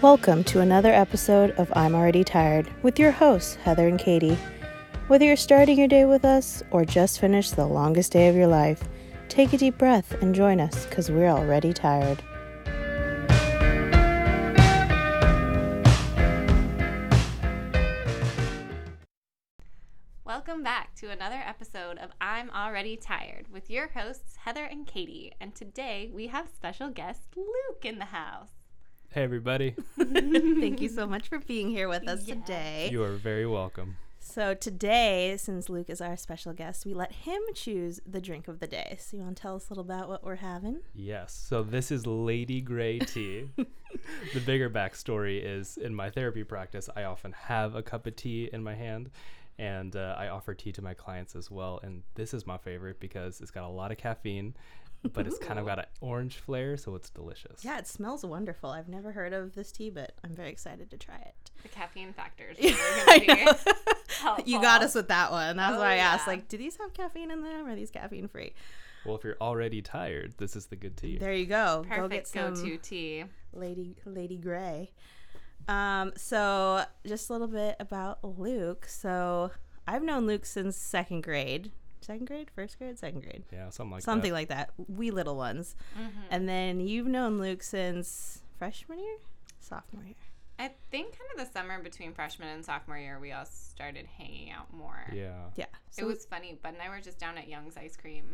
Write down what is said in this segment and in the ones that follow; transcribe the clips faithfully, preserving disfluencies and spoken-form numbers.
Welcome to another episode of I'm Already Tired with your hosts, Heather and Katie. Whether you're starting your day with us or just finished the longest day of your life, take a deep breath and join us because we're already tired. Welcome back to another episode of I'm Already Tired with your hosts, Heather and Katie. And today we have special guest Luke in the house. Hey, everybody. Thank you so much for being here with us yeah. today. You are very welcome. So today, since Luke is our special guest, we let him choose the drink of the day. So you want to tell us a little about what we're having? Yes. So this is Lady Grey tea. The bigger backstory is in my therapy practice, I often have a cup of tea in my hand. And uh, I offer tea to my clients as well. And this is my favorite because it's got a lot of caffeine. But it's kind of got an orange flair, so it's delicious. Yeah, it smells wonderful. I've never heard of this tea, but I'm very excited to try it. The caffeine factors. You got us with that one. That's oh, why I yeah. asked, like, do these have caffeine in them? Or are these caffeine free? Well, if you're already tired, this is the good tea. There you go. Perfect go get some go-to tea. Lady, Lady Grey. Um, so just a little bit about Luke. So I've known Luke since second grade. Second grade? First grade? Second grade. Yeah, something like something that. Something like that. We little ones. Mm-hmm. And then you've known Luke since freshman year? Sophomore year. I think kind of the summer between freshman and sophomore year, we all started hanging out more. Yeah. Yeah. So it was funny. Bud and I were just down at Young's Ice Cream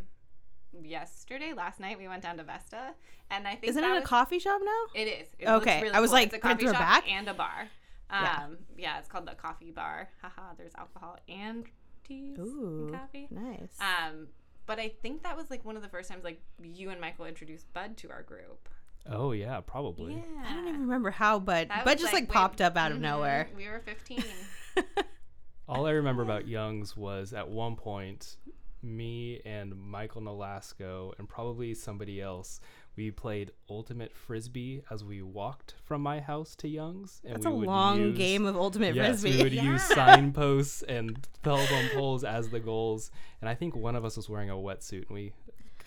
yesterday. Last night, we went down to Vesta. And I think Isn't that it was, a coffee shop now? It is. It okay. Really I was cool. like, it's a coffee shop back? and a bar. Um, yeah. yeah, it's called the Coffee Bar. Haha, there's alcohol and teas Ooh, and coffee. Nice. Um, but I think that was like one of the first times like you and Michael introduced Bud to our group. Oh yeah, probably. Yeah. I don't even remember how, but Bud, Bud just like, like popped up out of nowhere. We were fifteen. All I remember about Young's was at one point, me and Michael Nolasco and probably somebody else, we played Ultimate Frisbee as we walked from my house to Young's. And That's we a would long use, game of Ultimate yes, Frisbee. we would yeah. use signposts and telephone poles as the goals. And I think one of us was wearing a wetsuit, and we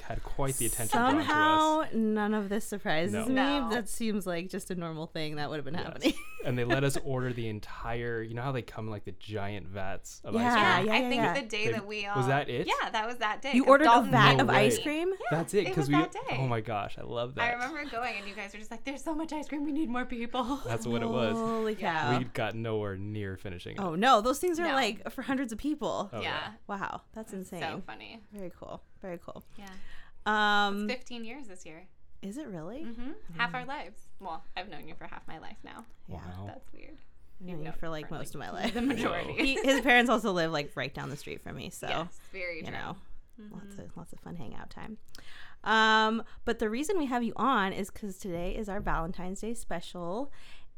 had quite the attention Somehow, drawn to us. None of this surprises no. me. No. That seems like just a normal thing that would have been yes. happening. And they let us order the entire, you know how they come in like the giant vats of yeah, ice cream? Yeah, yeah, I think yeah. the day they, that we all... Was that it? Yeah, that was that day. You ordered Dalton a vat no of way. ice cream? Yeah, That's it. Because we. That day. Oh my gosh, I love that. I remember going and you guys were just like, there's so much ice cream, we need more people. That's what it was. Holy cow. We got nowhere near finishing it. Oh no, those things are no. like for hundreds of people. Oh, yeah. yeah. Wow, that's insane. So funny. Very cool. Very cool. Yeah. Um, it's fifteen years this year. Is it really? Mm-hmm. Half our lives. Well, I've known you for half my life now. Yeah. Wow. That's weird. I've known you for like for most like, of my life. The majority. he, his parents also live like right down the street from me. So, yes, very true. You know, mm-hmm. lots of, lots of fun hangout time. Um, but the reason we have you on is because today is our Valentine's Day special.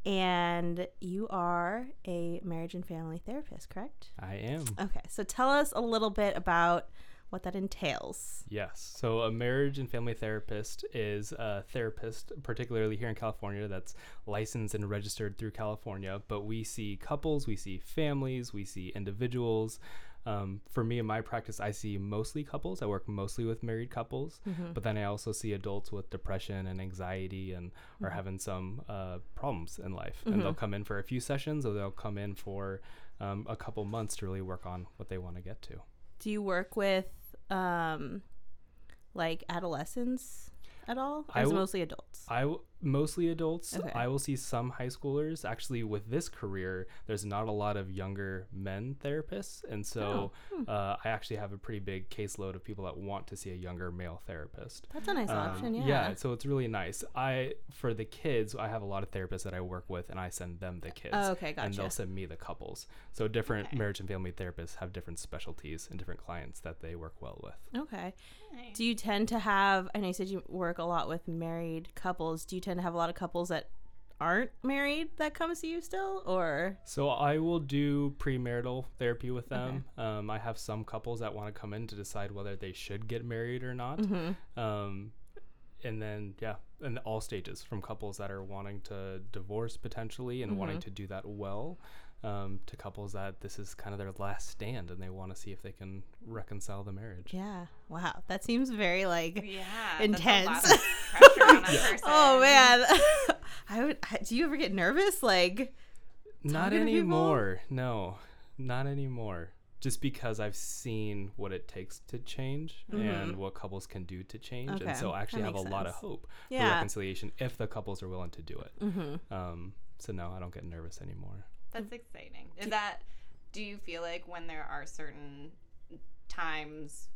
And you are a marriage and family therapist, correct? I am. Okay. So tell us a little bit about what that entails. Yes. So a marriage and family therapist is a therapist, particularly here in California, that's licensed and registered through California. But we see couples, we see families, we see individuals. Um, for me in my practice, I see mostly couples. I work mostly with married couples, mm-hmm. but then I also see adults with depression and anxiety and mm-hmm. are having some uh, problems in life. Mm-hmm. And they'll come in for a few sessions or they'll come in for um, a couple months to really work on what they want to get to. Do you work with um like adolescents at all, or I w- mostly adults? I w- mostly adults. Okay. I will see some high schoolers. Actually, with this career, there's not a lot of younger men therapists, and so oh. hmm. uh, I actually have a pretty big caseload of people that want to see a younger male therapist. That's a nice um, option. Yeah. Yeah. So it's really nice. I for the kids, I have a lot of therapists that I work with, and I send them the kids. Oh, okay, gotcha. And they'll send me the couples. So different okay. marriage and family therapists have different specialties and different clients that they work well with. Okay. Nice. Do you tend to have? I know you said you work a lot with married couples. Do you tend and have a lot of couples that aren't married that come see you still, or? So I will do premarital therapy with them. Okay. Um, I have some couples that want to come in to decide whether they should get married or not. Mm-hmm. Um, and then, yeah, in all stages, from couples that are wanting to divorce potentially and mm-hmm. wanting to do that well, um, to couples that this is kind of their last stand and they want to see if they can reconcile the marriage. Yeah. Wow. That seems very like yeah, intense. That's a lot of pressure on a yeah. person. Oh man. I would. Do you ever get nervous? Like, not anymore. No, not anymore. Just because I've seen what it takes to change mm-hmm. and what couples can do to change. Okay. And so I actually have a sense. lot of hope yeah. for reconciliation if the couples are willing to do it. Mm-hmm. Um, so no, I don't get nervous anymore. That's exciting. Is that, do you feel like when there are certain times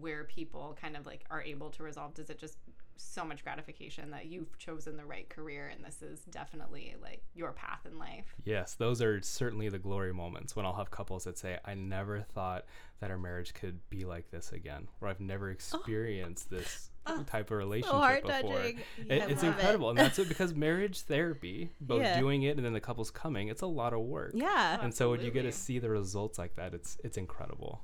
where people kind of like are able to resolve, does it just so much gratification that you've chosen the right career and this is definitely like your path in life? Yes, those are certainly the glory moments when I'll have couples that say, I never thought that our marriage could be like this again, or I've never experienced oh. this oh. type of relationship so before. It, it's incredible. It. And that's it, because marriage therapy, both yeah. doing it and then the couple's coming, it's a lot of work. Yeah. And so when you get to see the results like that, it's it's incredible.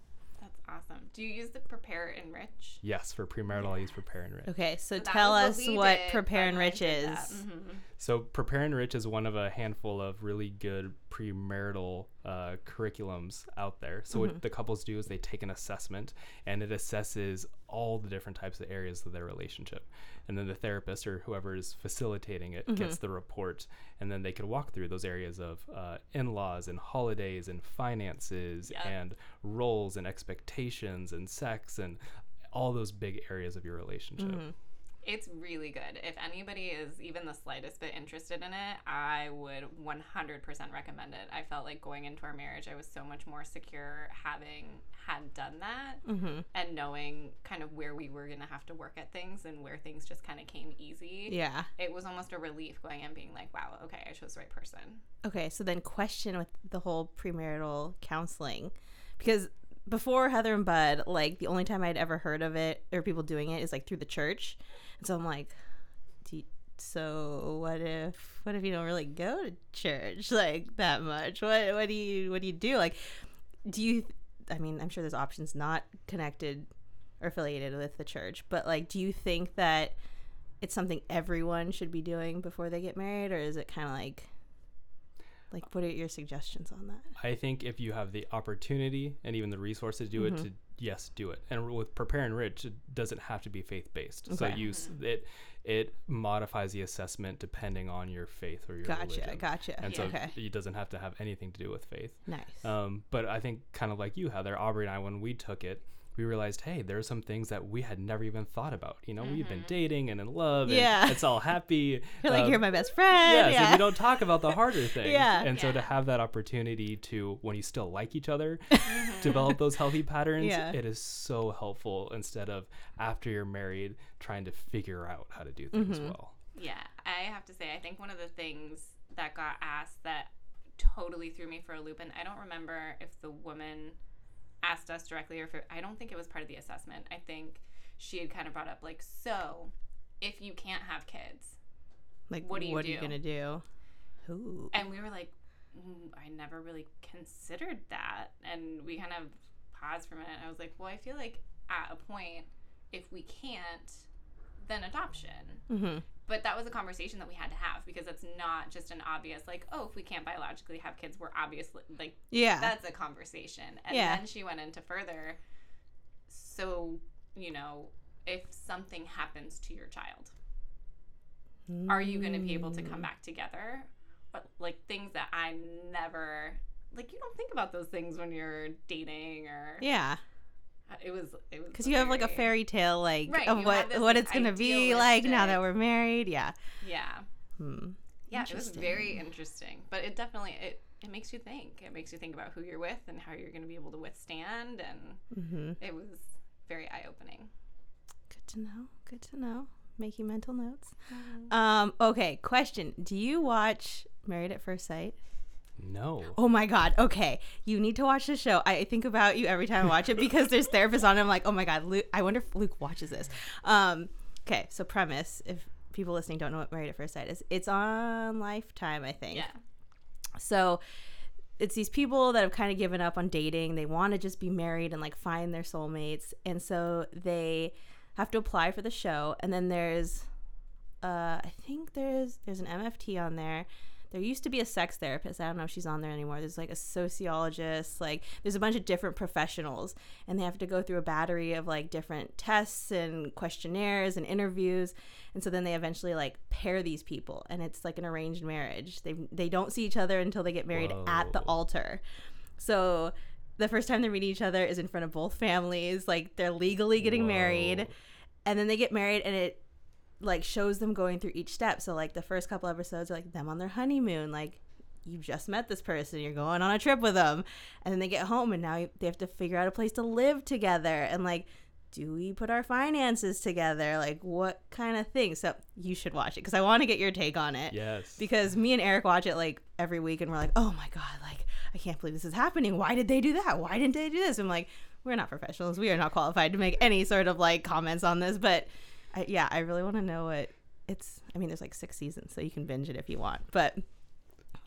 Awesome. Do you use the Prepare and Enrich? Yes, for premarital, yeah. I use Prepare and Enrich. Okay, so, so tell us what Prepare and Enrich is. Mm-hmm. So Prepare and Enrich is one of a handful of really good premarital uh, curriculums out there. So mm-hmm. what the couples do is they take an assessment, and it assesses all the different types of areas of their relationship. And then the therapist or whoever is facilitating it mm-hmm. gets the report, and then they can walk through those areas of uh, in-laws and holidays and finances yep. and roles and expectations and sex and all those big areas of your relationship. Mm-hmm. It's really good. If anybody is even the slightest bit interested in it, I would one hundred percent recommend it. I felt like going into our marriage, I was so much more secure having had done that mm-hmm. and knowing kind of where we were going to have to work at things and where things just kind of came easy. Yeah. It was almost a relief going and being like, wow, okay, I chose the right person. Okay, so then question with the whole premarital counseling, because before Heather and Bud, like, the only time I'd ever heard of it or people doing it is, like, through the church. And so I'm like, Do you, so what if what if you don't really go to church, like, that much? What what do you what do you do? Like, do you – I mean, I'm sure there's options not connected or affiliated with the church. But, like, do you think that it's something everyone should be doing before they get married, or is it kind of like – like, what are your suggestions on that? I think if you have the opportunity and even the resources to do mm-hmm. it, to yes, do it. And with Prepare and Enrich, it doesn't have to be faith-based. Okay. So you it it modifies the assessment depending on your faith or your gotcha, religion. Gotcha, gotcha. And so okay. it doesn't have to have anything to do with faith. Nice. Um, but I think kind of like you, Heather, Aubrey and I, when we took it, we realized, hey, there are some things that we had never even thought about. You know, mm-hmm. we've been dating and in love and yeah. it's all happy. You're um, like, you're my best friend. Yeah, yeah. So we don't talk about the harder things. yeah. And yeah. so to have that opportunity to, when you still like each other, develop those healthy patterns, yeah. it is so helpful instead of after you're married trying to figure out how to do things mm-hmm. well. Yeah, I have to say, I think one of the things that got asked that totally threw me for a loop, and I don't remember if the woman asked us directly, or if it, I don't think it was part of the assessment. I think she had kind of brought up, like, so if you can't have kids, like, what do you what do? What are you gonna do? Ooh. And we were like, mm, I never really considered that, and we kind of paused for a minute. And I was like, well, I feel like at a point, if we can't, then adoption. Mm-hmm. But that was a conversation that we had to have, because that's not just an obvious, like, oh, if we can't biologically have kids, we're obviously, like, yeah. that's a conversation. And yeah. then she went into further, so, you know, if something happens to your child, mm. are you going to be able to come back together? But, like, things that I never, like, you don't think about those things when you're dating or. Yeah. It was it was because you have like a fairy tale like right, of what what it's gonna be like now that we're married. Yeah. Yeah. Hmm. Yeah. It was very interesting, but it definitely it, it makes you think. It makes you think about who you're with and how you're gonna be able to withstand, and mm-hmm. it was very eye opening. Good to know. Good to know. Making mental notes. Mm-hmm. Um. Okay. Question: do you watch Married at First Sight? No. Oh my God. Okay. You need to watch this show. I think about you every time I watch it because there's therapists on it. I'm like, oh my God, Luke, I wonder if Luke watches this. Um, okay. So premise, if people listening don't know what Married at First Sight is, it's on Lifetime, I think. Yeah. So it's these people that have kind of given up on dating. They want to just be married and like find their soulmates. And so they have to apply for the show. And then there's, uh, I think there's, there's an M F T on there There used to be a sex therapist. I don't know if she's on there anymore. There's like a sociologist. Like there's a bunch of different professionals, and they have to go through a battery of like different tests and questionnaires and interviews. And so then they eventually like pair these people, and it's like an arranged marriage. They they don't see each other until they get married Whoa. At the altar. So the first time they're meeting each other is in front of both families. Like they're legally getting Whoa. Married, and then they get married, and it like shows them going through each step. So like the first couple episodes are like them on their honeymoon, like you just met this person, you're going on a trip with them, and then they get home and now they have to figure out a place to live together, and like, do we put our finances together, like what kind of thing. So you should watch it because I want to get your take on it. Yes, because me and Eric watch it like every week and we're like, oh my god, like I can't believe this is happening. Why did they do that? Why didn't they do this? I'm like, we're not professionals, we are not qualified to make any sort of like comments on this, but I, yeah, I really want to know what it's. I mean, there's like six seasons, so you can binge it if you want. But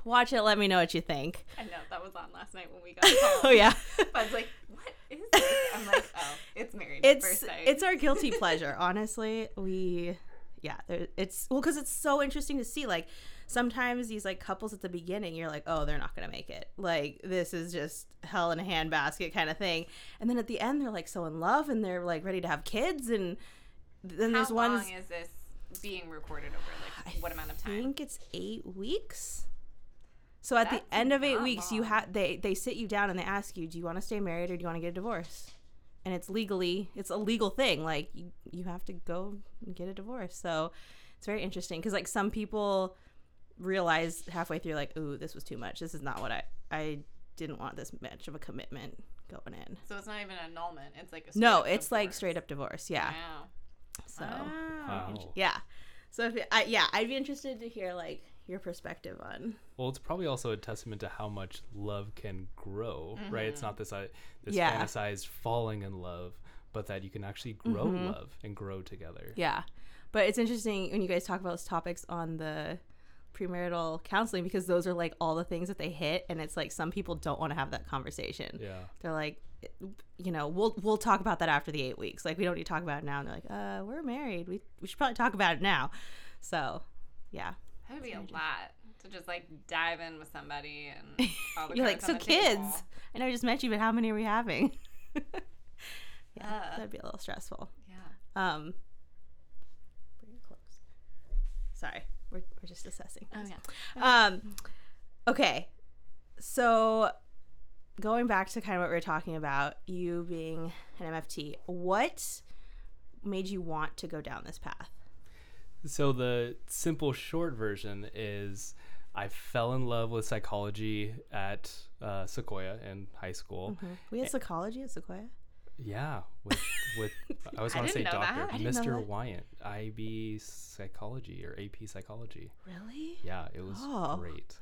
watch it. Let me know what you think. I know that was on last night when we got home. Oh yeah. I was like, what is this? I'm like, oh, it's Married at First Sight. It's our guilty pleasure, honestly. We, yeah, there, it's well because it's so interesting to see. Like sometimes these like couples at the beginning, you're like, oh, they're not gonna make it. Like this is just hell in a handbasket kind of thing. And then at the end, they're like so in love and they're like ready to have kids and. Then how long ones, is this being recorded over? Like, what I amount of time? I think it's eight weeks. So at That's the end of eight weeks, long. you ha- they, they sit you down and they ask you, do you want to stay married or do you want to get a divorce? And it's legally, it's a legal thing. Like, you, you have to go and get a divorce. So it's very interesting because, like, some people realize halfway through, like, ooh, this was too much. This is not what I, I didn't want this much of a commitment going in. So it's not even an annulment. It's like a straight No, up it's divorce. Like straight up divorce. Yeah. Wow. So, wow. yeah. So, if it, I, yeah, I'd be interested to hear, like, your perspective on. Well, it's probably also a testament to how much love can grow, mm-hmm. right? It's not this uh, this yeah. fantasized falling in love, but that you can actually grow mm-hmm. love and grow together. Yeah. But it's interesting when you guys talk about those topics on the premarital counseling, because those are, like, all the things that they hit, and it's, like, some people don't want to have that conversation. Yeah. They're, like... you know, we'll we'll talk about that after the eight weeks. Like, we don't need to talk about it now. And they're like, uh, we're married. We we should probably talk about it now. So, yeah. That would be a lot to just, like, dive in with somebody and all the You're like, so kids. Table. I know I just met you, but how many are we having? yeah, uh, that'd be a little stressful. Yeah. Um. Bring it close. Sorry. We're, we're just assessing. Oh, yeah. Um, okay. So... going back to kind of what we were talking about, you being an M F T, what made you want to go down this path? So the simple short version is I fell in love with psychology at uh, Sequoia in high school. Mm-hmm. We had psychology at Sequoia? Yeah. With, with I was going to say doctor, Mister Wyant, I B psychology or A P psychology. Really? Yeah, it was oh. great.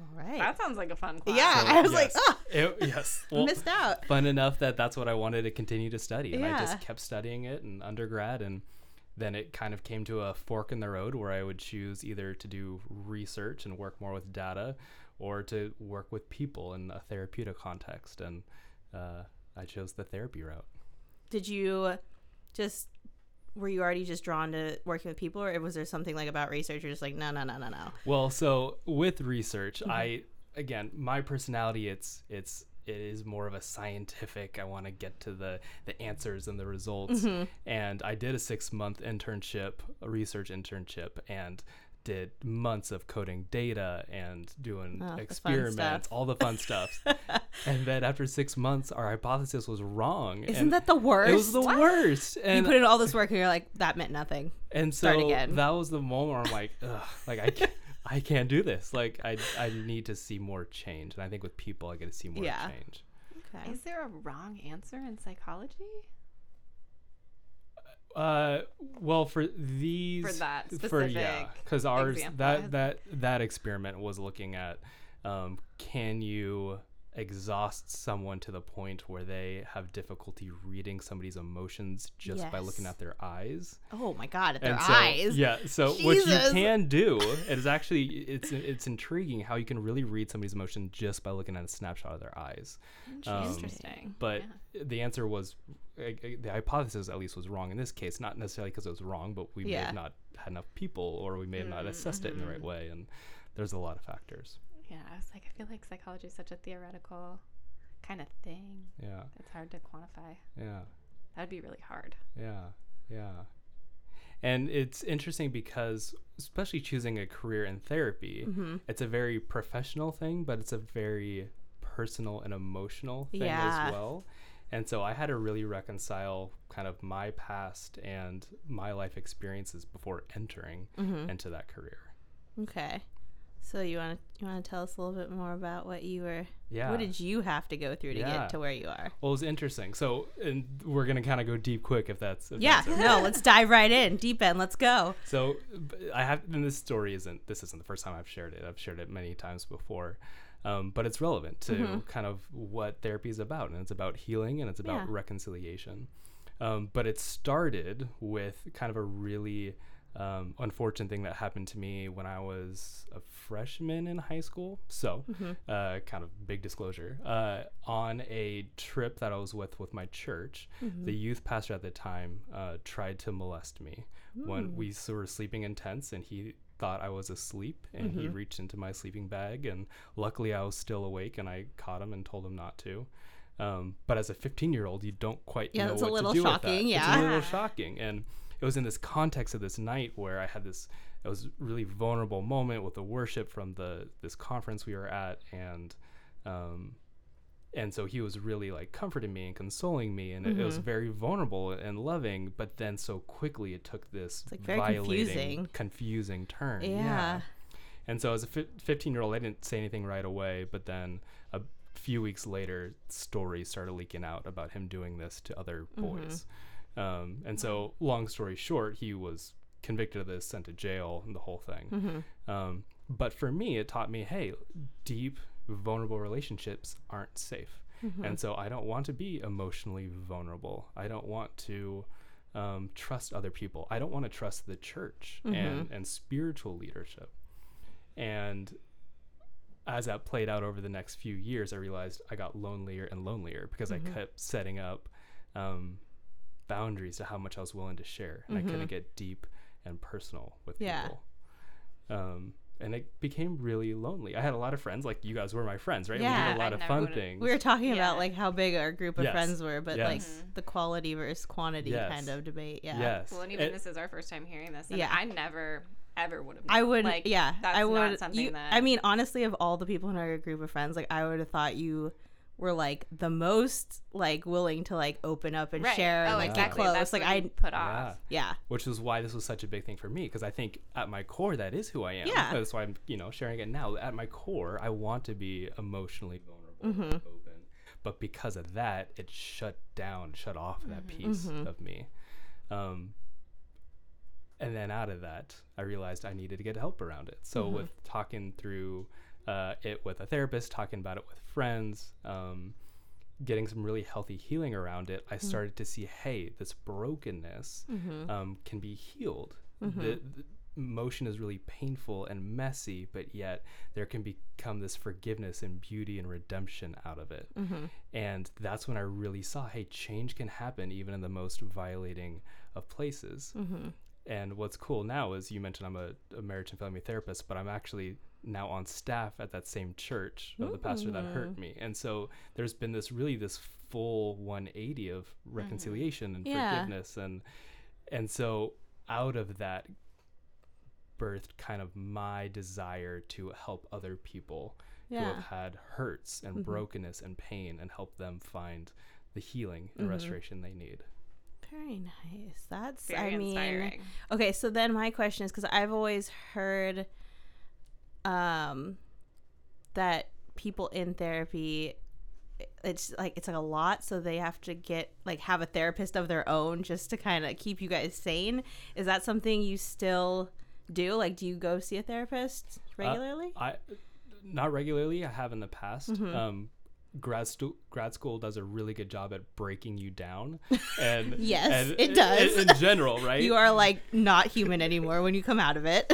All right. That sounds like a fun class. Yeah, so, I was yes. like, oh, it, yes, well, missed out. Fun enough that that's what I wanted to continue to study, and yeah. I just kept studying it in undergrad, and then it kind of came to a fork in the road where I would choose either to do research and work more with data, or to work with people in a therapeutic context, and uh, I chose the therapy route. Did you just? Were you already just drawn to working with people, or was there something like about research you're just like, no, no, no, no, no? Well, so with research, mm-hmm. I, again, my personality, it's, it's, it is more of a scientific, I want to get to the, the answers and the results. Mm-hmm. And I did a six month internship, a research internship, and did months of coding data and doing oh, experiments, the all the fun stuff. And then after six months, our hypothesis was wrong. Isn't and that the worst? It was the what? worst. And you put in all this work and you're like, that meant nothing. And so Start again. That was the moment where I'm like, ugh, like I can't, I can't do this. Like I, I need to see more change. And I think with people, I get to see more yeah. change. Okay. Is there a wrong answer in psychology? Uh, well, for these, for that specific for, yeah, because ours example. that that that experiment was looking at, um, can you exhaust someone to the point where they have difficulty reading somebody's emotions just yes. by looking at their eyes? Oh my God, at their and so, eyes! Yeah, so Jesus. What you can do is actually it's it's intriguing how you can really read somebody's emotion just by looking at a snapshot of their eyes. Interesting, um, but yeah. the answer was. The hypothesis at least was wrong in this case, not necessarily because it was wrong, but we yeah. may have not had enough people, or we may have not assessed mm-hmm. it in the right way, and there's a lot of factors. Yeah, I was like, I feel like psychology is such a theoretical kind of thing. Yeah. It's hard to quantify. Yeah. That would be really hard. Yeah, yeah. And it's interesting because especially choosing a career in therapy, mm-hmm. it's a very professional thing, but it's a very personal and emotional thing yeah. as well. And so I had to really reconcile kind of my past and my life experiences before entering mm-hmm. into that career. Okay. So you want to you want to tell us a little bit more about what you were, yeah. what did you have to go through to yeah. get to where you are? Well, it was interesting. So and we're going to kind of go deep quick if that's. If yeah, that's okay. no, let's dive right in. Deep end, let's go. So I have, and this story isn't, this isn't the first time I've shared it. I've shared it many times before, um, but it's relevant to mm-hmm. kind of what therapy is about. And it's about healing and it's about yeah. reconciliation. Um, but it started with kind of a really Um, unfortunate thing that happened to me when I was a freshman in high school. So mm-hmm. uh, kind of big disclosure, uh, on a trip that I was with with my church, mm-hmm. the youth pastor at the time uh, tried to molest me mm. when we were sleeping in tents, and he thought I was asleep, and mm-hmm. he reached into my sleeping bag, and luckily I was still awake and I caught him and told him not to. Um, but as a fifteen year old, you don't quite yeah, know what to do shocking, with that. Yeah, it's a little shocking. And it was in this context of this night where I had this, it was really vulnerable moment with the worship from the, this conference we were at. And, um, and so he was really like comforting me and consoling me, and mm-hmm. it, it was very vulnerable and loving, but then so quickly it took this like violating, confusing. confusing turn. Yeah. yeah. And so as a fifteen year old, I didn't say anything right away, but then a few weeks later, stories started leaking out about him doing this to other boys. Mm-hmm. Um, and so long story short, he was convicted of this, sent to jail, and the whole thing. Mm-hmm. Um, but for me, it taught me, hey, deep, vulnerable relationships aren't safe. Mm-hmm. And so I don't want to be emotionally vulnerable. I don't want to um, trust other people. I don't want to trust the church mm-hmm. and, and spiritual leadership. And as that played out over the next few years, I realized I got lonelier and lonelier because mm-hmm. I kept setting up um, boundaries to how much I was willing to share, and mm-hmm. I couldn't get deep and personal with yeah. people. Um, and it became really lonely. I had a lot of friends, like you guys were my friends, right? Yeah, we did a lot I of fun things. We were talking yeah. about like how big our group of yes. friends were, but yes. like mm-hmm. the quality versus quantity yes. kind of debate. Yeah. Yes. Well, and even it, this is our first time hearing this. And yeah. I never ever would have known. I would like, yeah. That's I would, not something you, that I mean, honestly, of all the people in our group of friends, like I would have thought you were like the most like willing to like open up and right. share and oh, like exactly. get close. That's like I put off. Yeah. yeah. Which is why this was such a big thing for me, because I think at my core that is who I am. Yeah. That's why I'm, you know, sharing it now. At my core, I want to be emotionally vulnerable mm-hmm. and open. But because of that, it shut down, shut off mm-hmm. that piece mm-hmm. of me. Um and then out of that, I realized I needed to get help around it. So mm-hmm. with talking through Uh, it with a therapist, talking about it with friends, um, getting some really healthy healing around it, I mm-hmm. started to see, hey, this brokenness mm-hmm. um, can be healed. Mm-hmm. The, the emotion is really painful and messy, but yet there can become this forgiveness and beauty and redemption out of it. Mm-hmm. And that's when I really saw, hey, change can happen even in the most violating of places. Mm-hmm. And what's cool now is you mentioned I'm a, a marriage and family therapist, but I'm actually now on staff at that same church of the pastor that hurt me. And so there's been this really this full one eighty of reconciliation and yeah. forgiveness. And and so out of that birthed kind of my desire to help other people yeah. who have had hurts and mm-hmm. brokenness and pain, and help them find the healing and mm-hmm. restoration they need. Very nice. That's, Very I mean, inspiring. Okay, so then my question is, because I've always heard um that people in therapy, it's like it's like a lot, so they have to get like have a therapist of their own just to kind of keep you guys sane. Is that something you still do? Like, do you go see a therapist regularly? Uh, I not regularly. I have in the past. Mm-hmm. Um, grad stu- grad school does a really good job at breaking you down, and yes, and, it does in, in general, right? You are like not human anymore when you come out of it.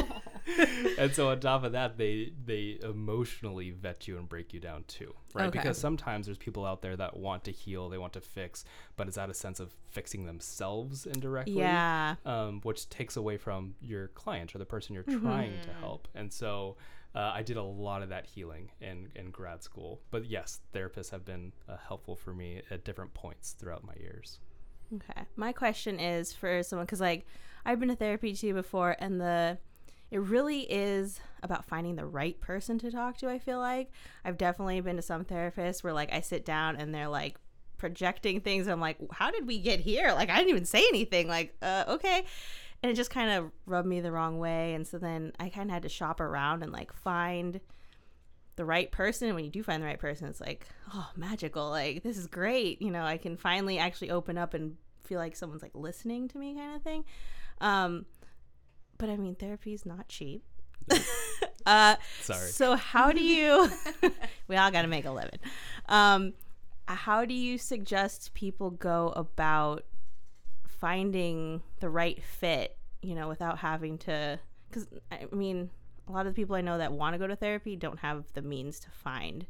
And so on top of that, they they emotionally vet you and break you down too, right? Okay. Because sometimes there's people out there that want to heal, they want to fix, but it's out of sense of fixing themselves indirectly, yeah um which takes away from your client or the person you're mm-hmm. trying to help. And so uh, I did a lot of that healing in, in grad school. But yes, therapists have been uh, helpful for me at different points throughout my years. Okay. My question is for someone, because like I've been to therapy too before, and the it really is about finding the right person to talk to, I feel like. I've definitely been to some therapists where like I sit down and they're like projecting things. And I'm like, how did we get here? Like, I didn't even say anything. Like, uh, okay. And it just kind of rubbed me the wrong way. And so then I kind of had to shop around and like find the right person. And when you do find the right person, it's like, oh, magical. Like, this is great. You know, I can finally actually open up and feel like someone's like listening to me kind of thing. Um, but I mean, therapy is not cheap. uh, Sorry. So how do you, we all got to make a living. Um, how do you suggest people go about finding the right fit, you know, without having to, because I mean, a lot of the people I know that want to go to therapy don't have the means to find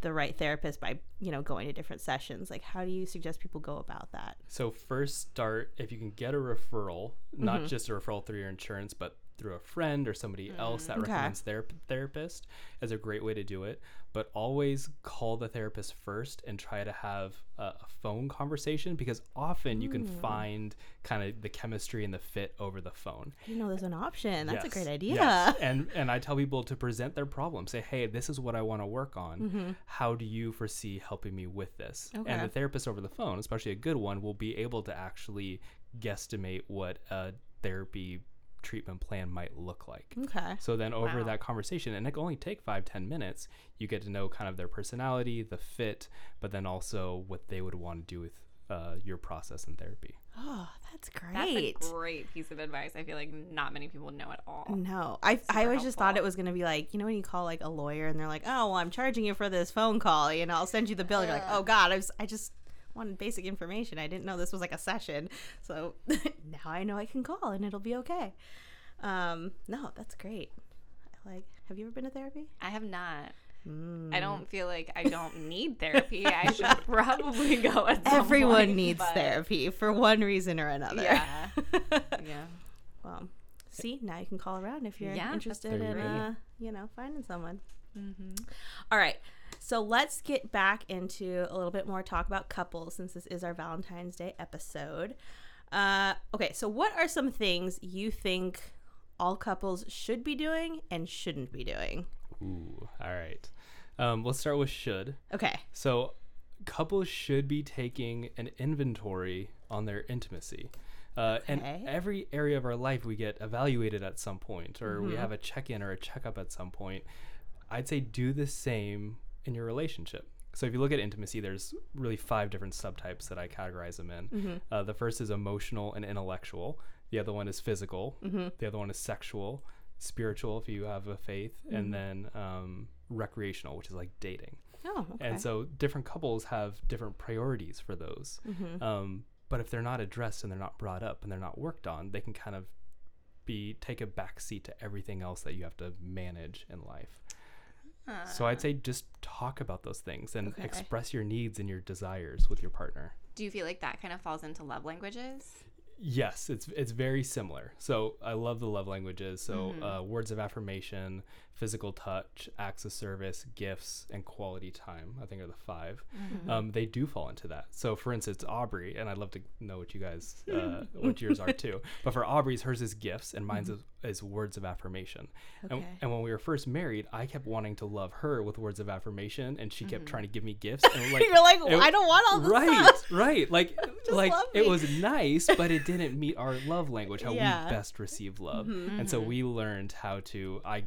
the right therapist by, you know, going to different sessions. Like, how do you suggest people go about that? So first start, if you can get a referral, not mm-hmm. just a referral through your insurance, but through a friend or somebody mm. else that okay. recommends their therapist, is a great way to do it. But always call the therapist first and try to have a, a phone conversation, because often mm. you can find kind of the chemistry and the fit over the phone. You know, there's an option. That's yes. a great idea. Yes. And and I tell people to present their problem. Say, hey, this is what I want to work on. Mm-hmm. How do you foresee helping me with this? Okay. And the therapist over the phone, especially a good one, will be able to actually guesstimate what a therapy treatment plan might look like. Okay. So then over wow. that conversation, and it can only take five, ten minutes, you get to know kind of their personality, the fit, but then also what they would want to do with uh, your process in therapy. Oh, that's great. That's a great piece of advice. I feel like not many people know at all. No. I I always helpful. just thought it was going to be like, you know, when you call like a lawyer and they're like, oh, well, I'm charging you for this phone call, you know, I'll send you the bill. Uh. You're like, oh God, I was, I just wanted basic information. I didn't know this was like a session. So now I know I can call and it'll be okay. Um, no, that's great. I like, have you ever been to therapy? I have not. Mm. I don't feel like I don't need therapy. I should probably go at some Everyone point, needs but... therapy for one reason or another. Yeah. yeah. Well, see, now you can call around if you're yeah, interested in, uh, you know, finding someone. Mm-hmm. All right. So let's get back into a little bit more talk about couples, since this is our Valentine's Day episode. Uh, okay, so what are some things you think all couples should be doing and shouldn't be doing? Ooh, all right. Um, let's start with should. Okay. So couples should be taking an inventory on their intimacy. Uh, okay. And every area of our life we get evaluated at some point, or mm-hmm. we have a check-in or a checkup at some point. I'd say do the same in your relationship. So if you look at intimacy, there's really five different subtypes that I categorize them in. Mm-hmm. Uh, the first is emotional and intellectual. The other one is physical. Mm-hmm. The other one is sexual, spiritual if you have a faith, mm-hmm. and then um, recreational, which is like dating. Oh, okay. And so different couples have different priorities for those. Mm-hmm. Um, but if they're not addressed and they're not brought up and they're not worked on, they can kind of be take a backseat to everything else that you have to manage in life. So I'd say just talk about those things and okay. express your needs and your desires with your partner. Do you feel like that kind of falls into love languages? Yes, it's it's very similar. So I love the love languages. So mm-hmm. uh, words of affirmation, physical touch, acts of service, gifts, and quality time, I think are the five. Mm-hmm. Um, they do fall into that. So for instance, Aubrey, and I'd love to know what you guys, uh, what yours are too. But for Aubrey's, hers is gifts and mine's mm-hmm. is, is words of affirmation. Okay. And, and when we were first married, I kept wanting to love her with words of affirmation and she mm-hmm. kept trying to give me gifts. And like, you're like, it, I don't want all this right, stuff. Right, right. Like, like it was nice, but it didn't meet our love language, how yeah. we best receive love. Mm-hmm. And so we learned how to, I,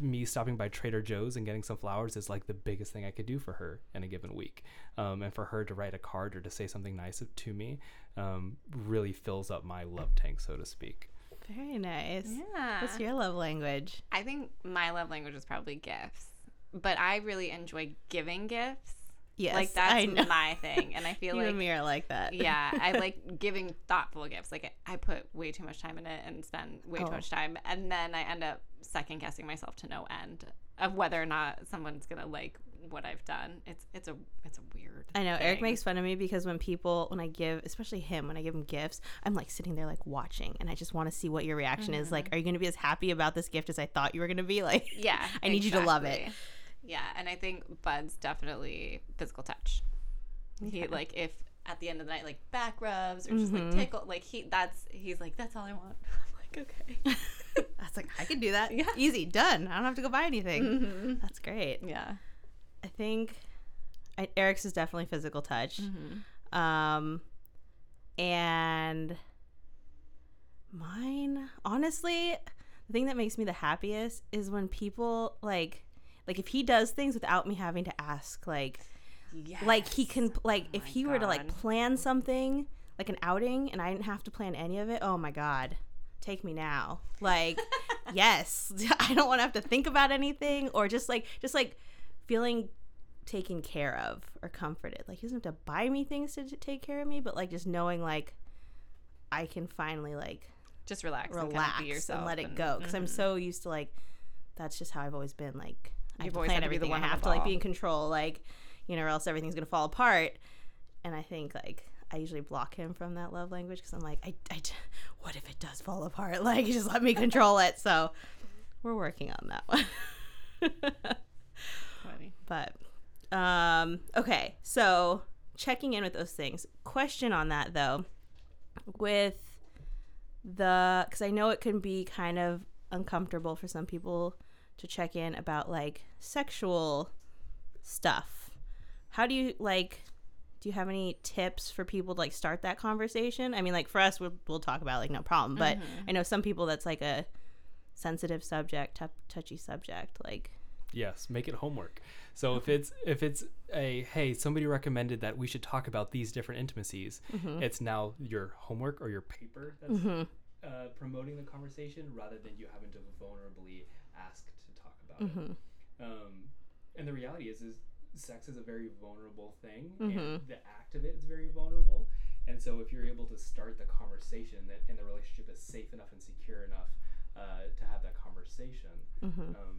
me stopping by Trader Joe's and getting some flowers is like the biggest thing I could do for her in a given week. Um, and for her to write a card or to say something nice to me um, really fills up my love tank, so to speak. Very nice. Yeah. What's your love language? I think my love language is probably gifts, but I really enjoy giving gifts. Yes, like that's my thing, and I feel you like you and me are like that. Yeah, I like giving thoughtful gifts. Like I put way too much time in it and spend way oh. too much time, and then I end up second guessing myself to no end of whether or not someone's gonna like what I've done. It's it's a it's a weird I know thing. Eric makes fun of me because when people when I give especially him when I give him gifts, I'm like sitting there like watching, and I just want to see what your reaction mm-hmm. is. Like, are you going to be as happy about this gift as I thought you were going to be? Like, yeah, I need exactly. you to love it. Yeah, and I think Bud's definitely physical touch. He like if at the end of the night like back rubs or just mm-hmm. like tickle like he that's he's like that's all I want. I'm like, okay. I was like, I can do that. Yeah. Easy. Done. I don't have to go buy anything. Mm-hmm. That's great. Yeah. I think I, Eric's is definitely physical touch. Mm-hmm. Um, and mine, honestly, the thing that makes me the happiest is when people like, like if he does things without me having to ask, like, yes. like he can, like oh if he God. were to like plan something, like an outing, and I didn't have to plan any of it. Oh my God. Take me now. Like, yes, I don't want to have to think about anything, or just like just like feeling taken care of or comforted. Like, he doesn't have to buy me things to take care of me, but like just knowing like I can finally like just relax relax and, kind of be yourself and let it and, go because mm-hmm. I'm so used to like that's just how I've always been. Like, I have to plan everything. I have to like be in control, like, you know, or else everything's gonna fall apart. And I think like I usually block him from that love language because I'm like, I, I, what if it does fall apart? Like, just let me control it. So we're working on that one. Funny. But, um, okay. So checking in with those things. Question on that, though, with the – because I know it can be kind of uncomfortable for some people to check in about, like, sexual stuff. How do you, like – do you have any tips for people to like start that conversation? I mean, like for us, we'll, we'll talk about like no problem, but mm-hmm. I know some people that's like a sensitive subject, t- touchy subject. Like, yes, make it homework. So if it's if it's a hey, somebody recommended that we should talk about these different intimacies, mm-hmm. it's now your homework or your paper that's mm-hmm. uh, promoting the conversation rather than you having to vulnerably ask to talk about mm-hmm. it. Um, and the reality is is. Sex is a very vulnerable thing, mm-hmm. and the act of it is very vulnerable. And so if you're able to start the conversation that, and the relationship is safe enough and secure enough uh, to have that conversation, mm-hmm. um,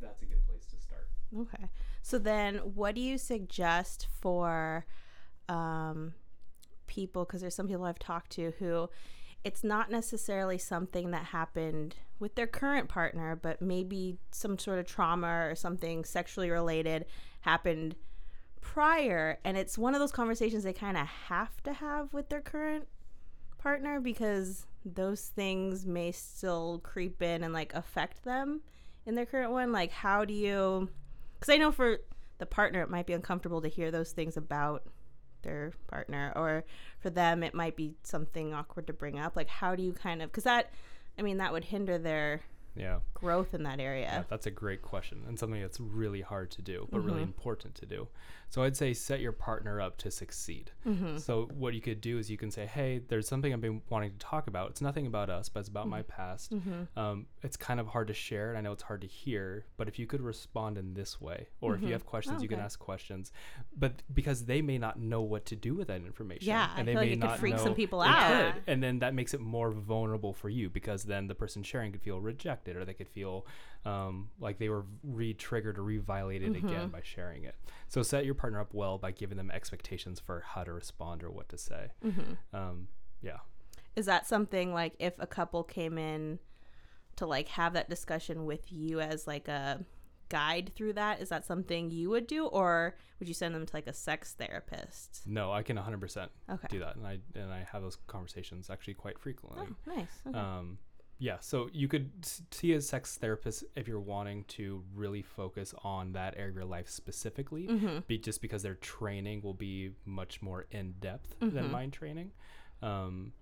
that's a good place to start. Okay. So then what do you suggest for um, people, because there's some people I've talked to who it's not necessarily something that happened with their current partner, but maybe some sort of trauma or something sexually related happened prior, and it's one of those conversations they kind of have to have with their current partner because those things may still creep in and like affect them in their current one. Like, how do you, because I know for the partner it might be uncomfortable to hear those things about their partner, or for them it might be something awkward to bring up. Like, how do you kind of, because that, I mean, that would hinder their yeah growth in that area. Yeah, that's a great question, and something that's really hard to do but mm-hmm. really important to do. So I'd say set your partner up to succeed. Mm-hmm. So what you could do is you can say, hey, there's something I've been wanting to talk about. It's nothing about us, but it's about mm-hmm. my past. Mm-hmm. Um, it's kind of hard to share, and I know it's hard to hear, but if you could respond in this way, or mm-hmm. if you have questions, oh, okay. you can ask questions. But because they may not know what to do with that information. Yeah, and I they feel may like it not could freak know some people out. Yeah. And then that makes it more vulnerable for you, because then the person sharing could feel rejected, or they could feel um, like they were re-triggered or re-violated mm-hmm. again by sharing it. So set your partner up well by giving them expectations for how to respond or what to say. Mm-hmm. Um, yeah. Is that something like if a couple came in to like have that discussion with you as like a guide through that, is that something you would do, or would you send them to like a sex therapist? No, I can one hundred percent okay. do that. And I, and I have those conversations actually quite frequently. Oh, nice. Okay. Um, Yeah, so you could see a sex therapist if you're wanting to really focus on that area of your life specifically, mm-hmm. be just because their training will be much more in-depth mm-hmm. than mine training. Um,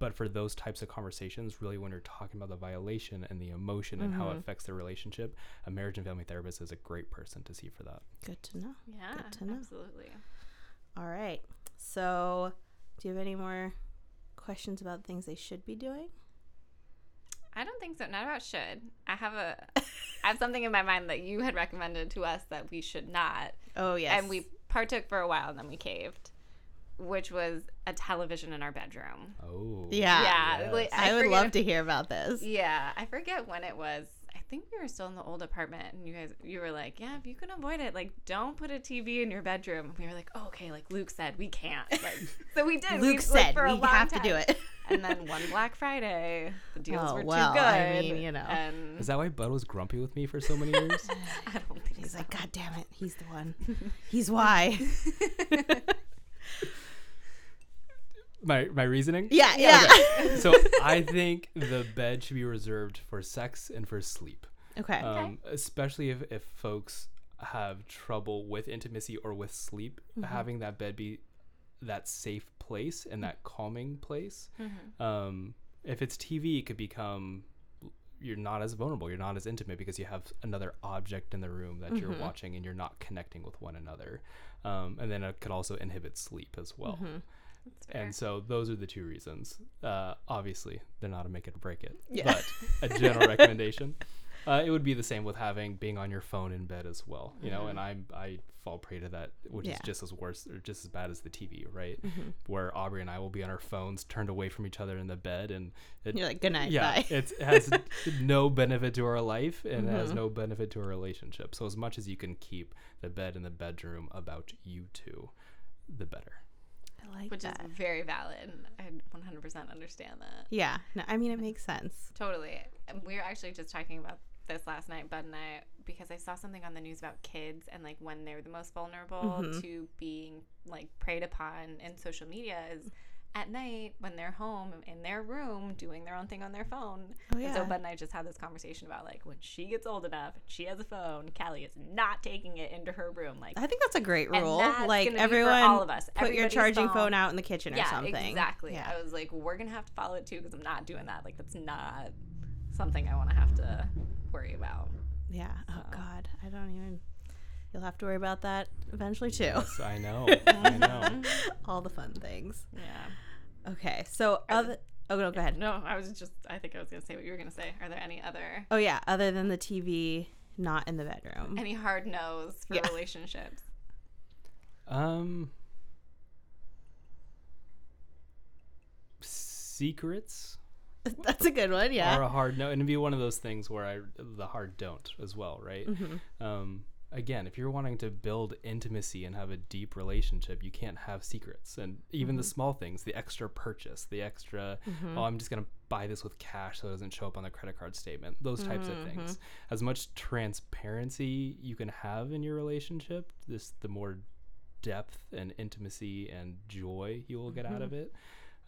but for those types of conversations, really when you're talking about the violation and the emotion mm-hmm. and how it affects the relationship, a marriage and family therapist is a great person to see for that. Good to know. Yeah, Good to know. Absolutely. All right. So do you have any more questions about things they should be doing? I don't think so. Not about should. I have a, I have something in my mind that you had recommended to us that we should not. Oh, yes. And we partook for a while and then we caved, which was a television in our bedroom. Oh. Yeah. Yeah. Yes. Like, I, I would forget, love to hear about this. Yeah. I forget when it was. I think we were still in the old apartment, and you guys, you were like, yeah, if you can avoid it, like, don't put a T V in your bedroom. And we were like, oh, okay, like Luke said, we can't. Like, so we did. Luke we, said like, we have time. to do it. And then one Black Friday, the deals oh, were well, too good. I mean, you know. And is that why Bud was grumpy with me for so many years? I don't think he's so. like, God damn it, he's the one. He's why. My my reasoning? Yeah, yeah. Okay. So I think the bed should be reserved for sex and for sleep. Okay. Um, okay. Especially if, if folks have trouble with intimacy or with sleep, mm-hmm. having that bed be that safe place and that calming place. Mm-hmm. Um, if it's T V, it could become you're not as vulnerable. You're not as intimate because you have another object in the room that mm-hmm. you're watching and you're not connecting with one another. Um, and then it could also inhibit sleep as well. Mm-hmm. And so those are the two reasons. Uh, obviously, they're not a make it or break it, yeah. but a general recommendation. Uh, it would be the same with having being on your phone in bed as well, you know. Mm-hmm. And I I fall prey to that, which yeah. is just as worse or just as bad as the T V, right? Mm-hmm. Where Aubrey and I will be on our phones, turned away from each other in the bed, and it, you're like, "Good night, yeah." Bye. It has no benefit to our life, and mm-hmm. it has no benefit to our relationship. So as much as you can keep the bed in the bedroom about you two, the better. I like Which that. Which is very valid. I one hundred percent understand that. Yeah. No, I mean, it makes sense. Totally. We were actually just talking about this last night, Bud and I, because I saw something on the news about kids and, like, when they're the most vulnerable mm-hmm. to being, like, preyed upon in social media is at night when they're home in their room doing their own thing on their phone. Oh, yeah. And so Bud and I just had this conversation about, like, when she gets old enough and she has a phone, Callie is not taking it into her room. Like, I think that's a great rule. Like, everyone, all of us. Put your charging phone. phone out in the kitchen yeah, or something. Exactly. Yeah, exactly. I was like, we're going to have to follow it, too, because I'm not doing that. Like, that's not something I want to have to worry about. Yeah. So. Oh, God. I don't even... You'll have to worry about that eventually, too. Yes, I know. I know. All the fun things. Yeah. Okay. So, other. Th- oh, no, go ahead. No, I was just, I think I was going to say what you were going to say. Are there any other? Oh, yeah. Other than the T V, not in the bedroom. Any hard no's for yeah. relationships? Um, secrets. That's a good one, yeah. Or a hard no. And it'd be one of those things where I, the hard don't as well, right? Mm-hmm. Um, Again, if you're wanting to build intimacy and have a deep relationship, you can't have secrets. And even mm-hmm. the small things, the extra purchase, the extra, mm-hmm. oh, I'm just going to buy this with cash so it doesn't show up on the credit card statement, those types mm-hmm. of things. As much transparency you can have in your relationship, this, the more depth and intimacy and joy you will get mm-hmm. out of it.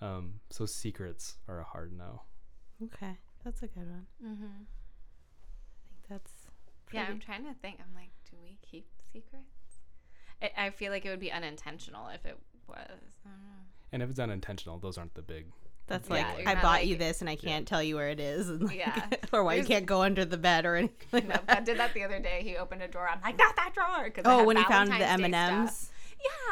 Um, so secrets are a hard no. Okay. That's a good one. Mm-hmm. I think that's. Yeah, I'm trying to think. I'm like, do we keep secrets? I, I feel like it would be unintentional if it was. I don't know. And if it's unintentional, those aren't the big. That's yeah, like, I bought like, you this and I can't yeah. tell you where it is. And like, yeah. or why There's, you can't go under the bed or anything like no, that. I did that the other day. He opened a drawer. I'm like, not that drawer. Oh, when Valentine's he found the Day M and M's? Stuff.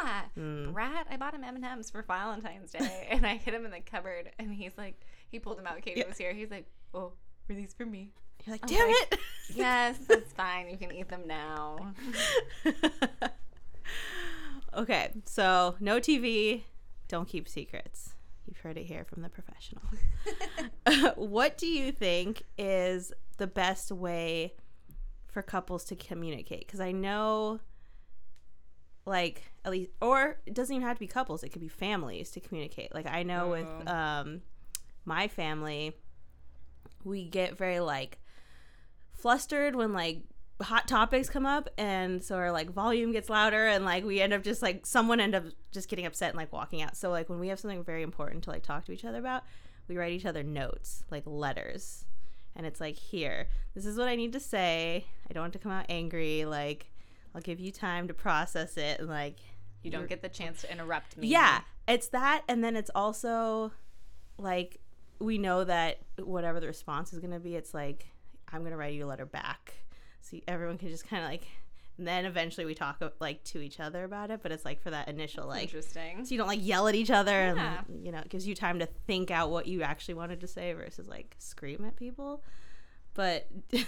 Yeah. Mm. Brad, I bought him M and M's for Valentine's Day. And I hid him in the cupboard. And he's like, he pulled him out. Katie yeah. was here. He's like, oh, were these for me? You're like, damn it. Yes, that's fine. You can eat them now. Okay, so no T V, don't keep secrets. You've heard it here from the professional. What do you think is the best way for couples to communicate? Because I know, like, at least, or it doesn't even have to be couples. It could be families to communicate. Like, I know mm-hmm. with um, my family, we get very, like, flustered when, like, hot topics come up, and so our, like, volume gets louder, and, like, we end up just, like, someone end up just getting upset and, like, walking out. So, like, when we have something very important to, like, talk to each other about, we write each other notes, like, letters, and it's like, here, this is what I need to say. I don't want to come out angry. Like, I'll give you time to process it, and, like, you don't get the chance to interrupt me. Yeah, it's that, and then it's also, like, we know that whatever the response is going to be, it's like, I'm going to write you a letter back. So everyone can just kind of like, and then eventually we talk like to each other about it, but it's like for that initial like. Interesting. So you don't like yell at each other yeah. and, you know, it gives you time to think out what you actually wanted to say versus like scream at people. But your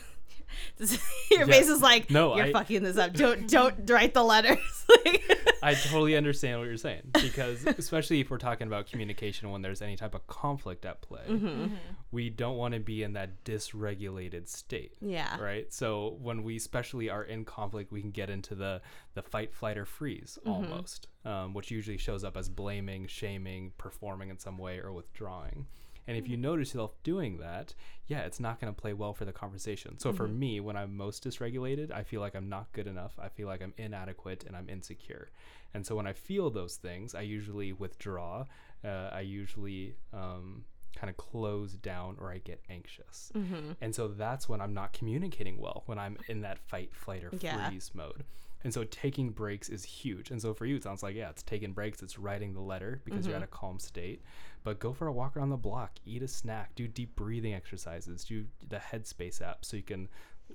face yeah. is like, no, you're I, fucking this up. Don't don't write the letters. Like, I totally understand what you're saying, because especially if we're talking about communication when there's any type of conflict at play, mm-hmm. Mm-hmm. we don't want to be in that dysregulated state. Yeah. Right. So when we especially are in conflict, we can get into the the fight, flight, or freeze mm-hmm. almost, um, which usually shows up as blaming, shaming, performing in some way, or withdrawing. And if you notice yourself doing that, yeah, it's not going to play well for the conversation. So mm-hmm. for me, when I'm most dysregulated, I feel like I'm not good enough. I feel like I'm inadequate and I'm insecure. And so when I feel those things, I usually withdraw. Uh, I usually um, kind of close down, or I get anxious. Mm-hmm. And so that's when I'm not communicating well, when I'm in that fight, flight, or freeze yeah. mode. And so taking breaks is huge. And so for you, it sounds like, yeah, it's taking breaks. It's writing the letter because mm-hmm. you're at a calm state. But go for a walk around the block, eat a snack, do deep breathing exercises, do the Headspace app so you can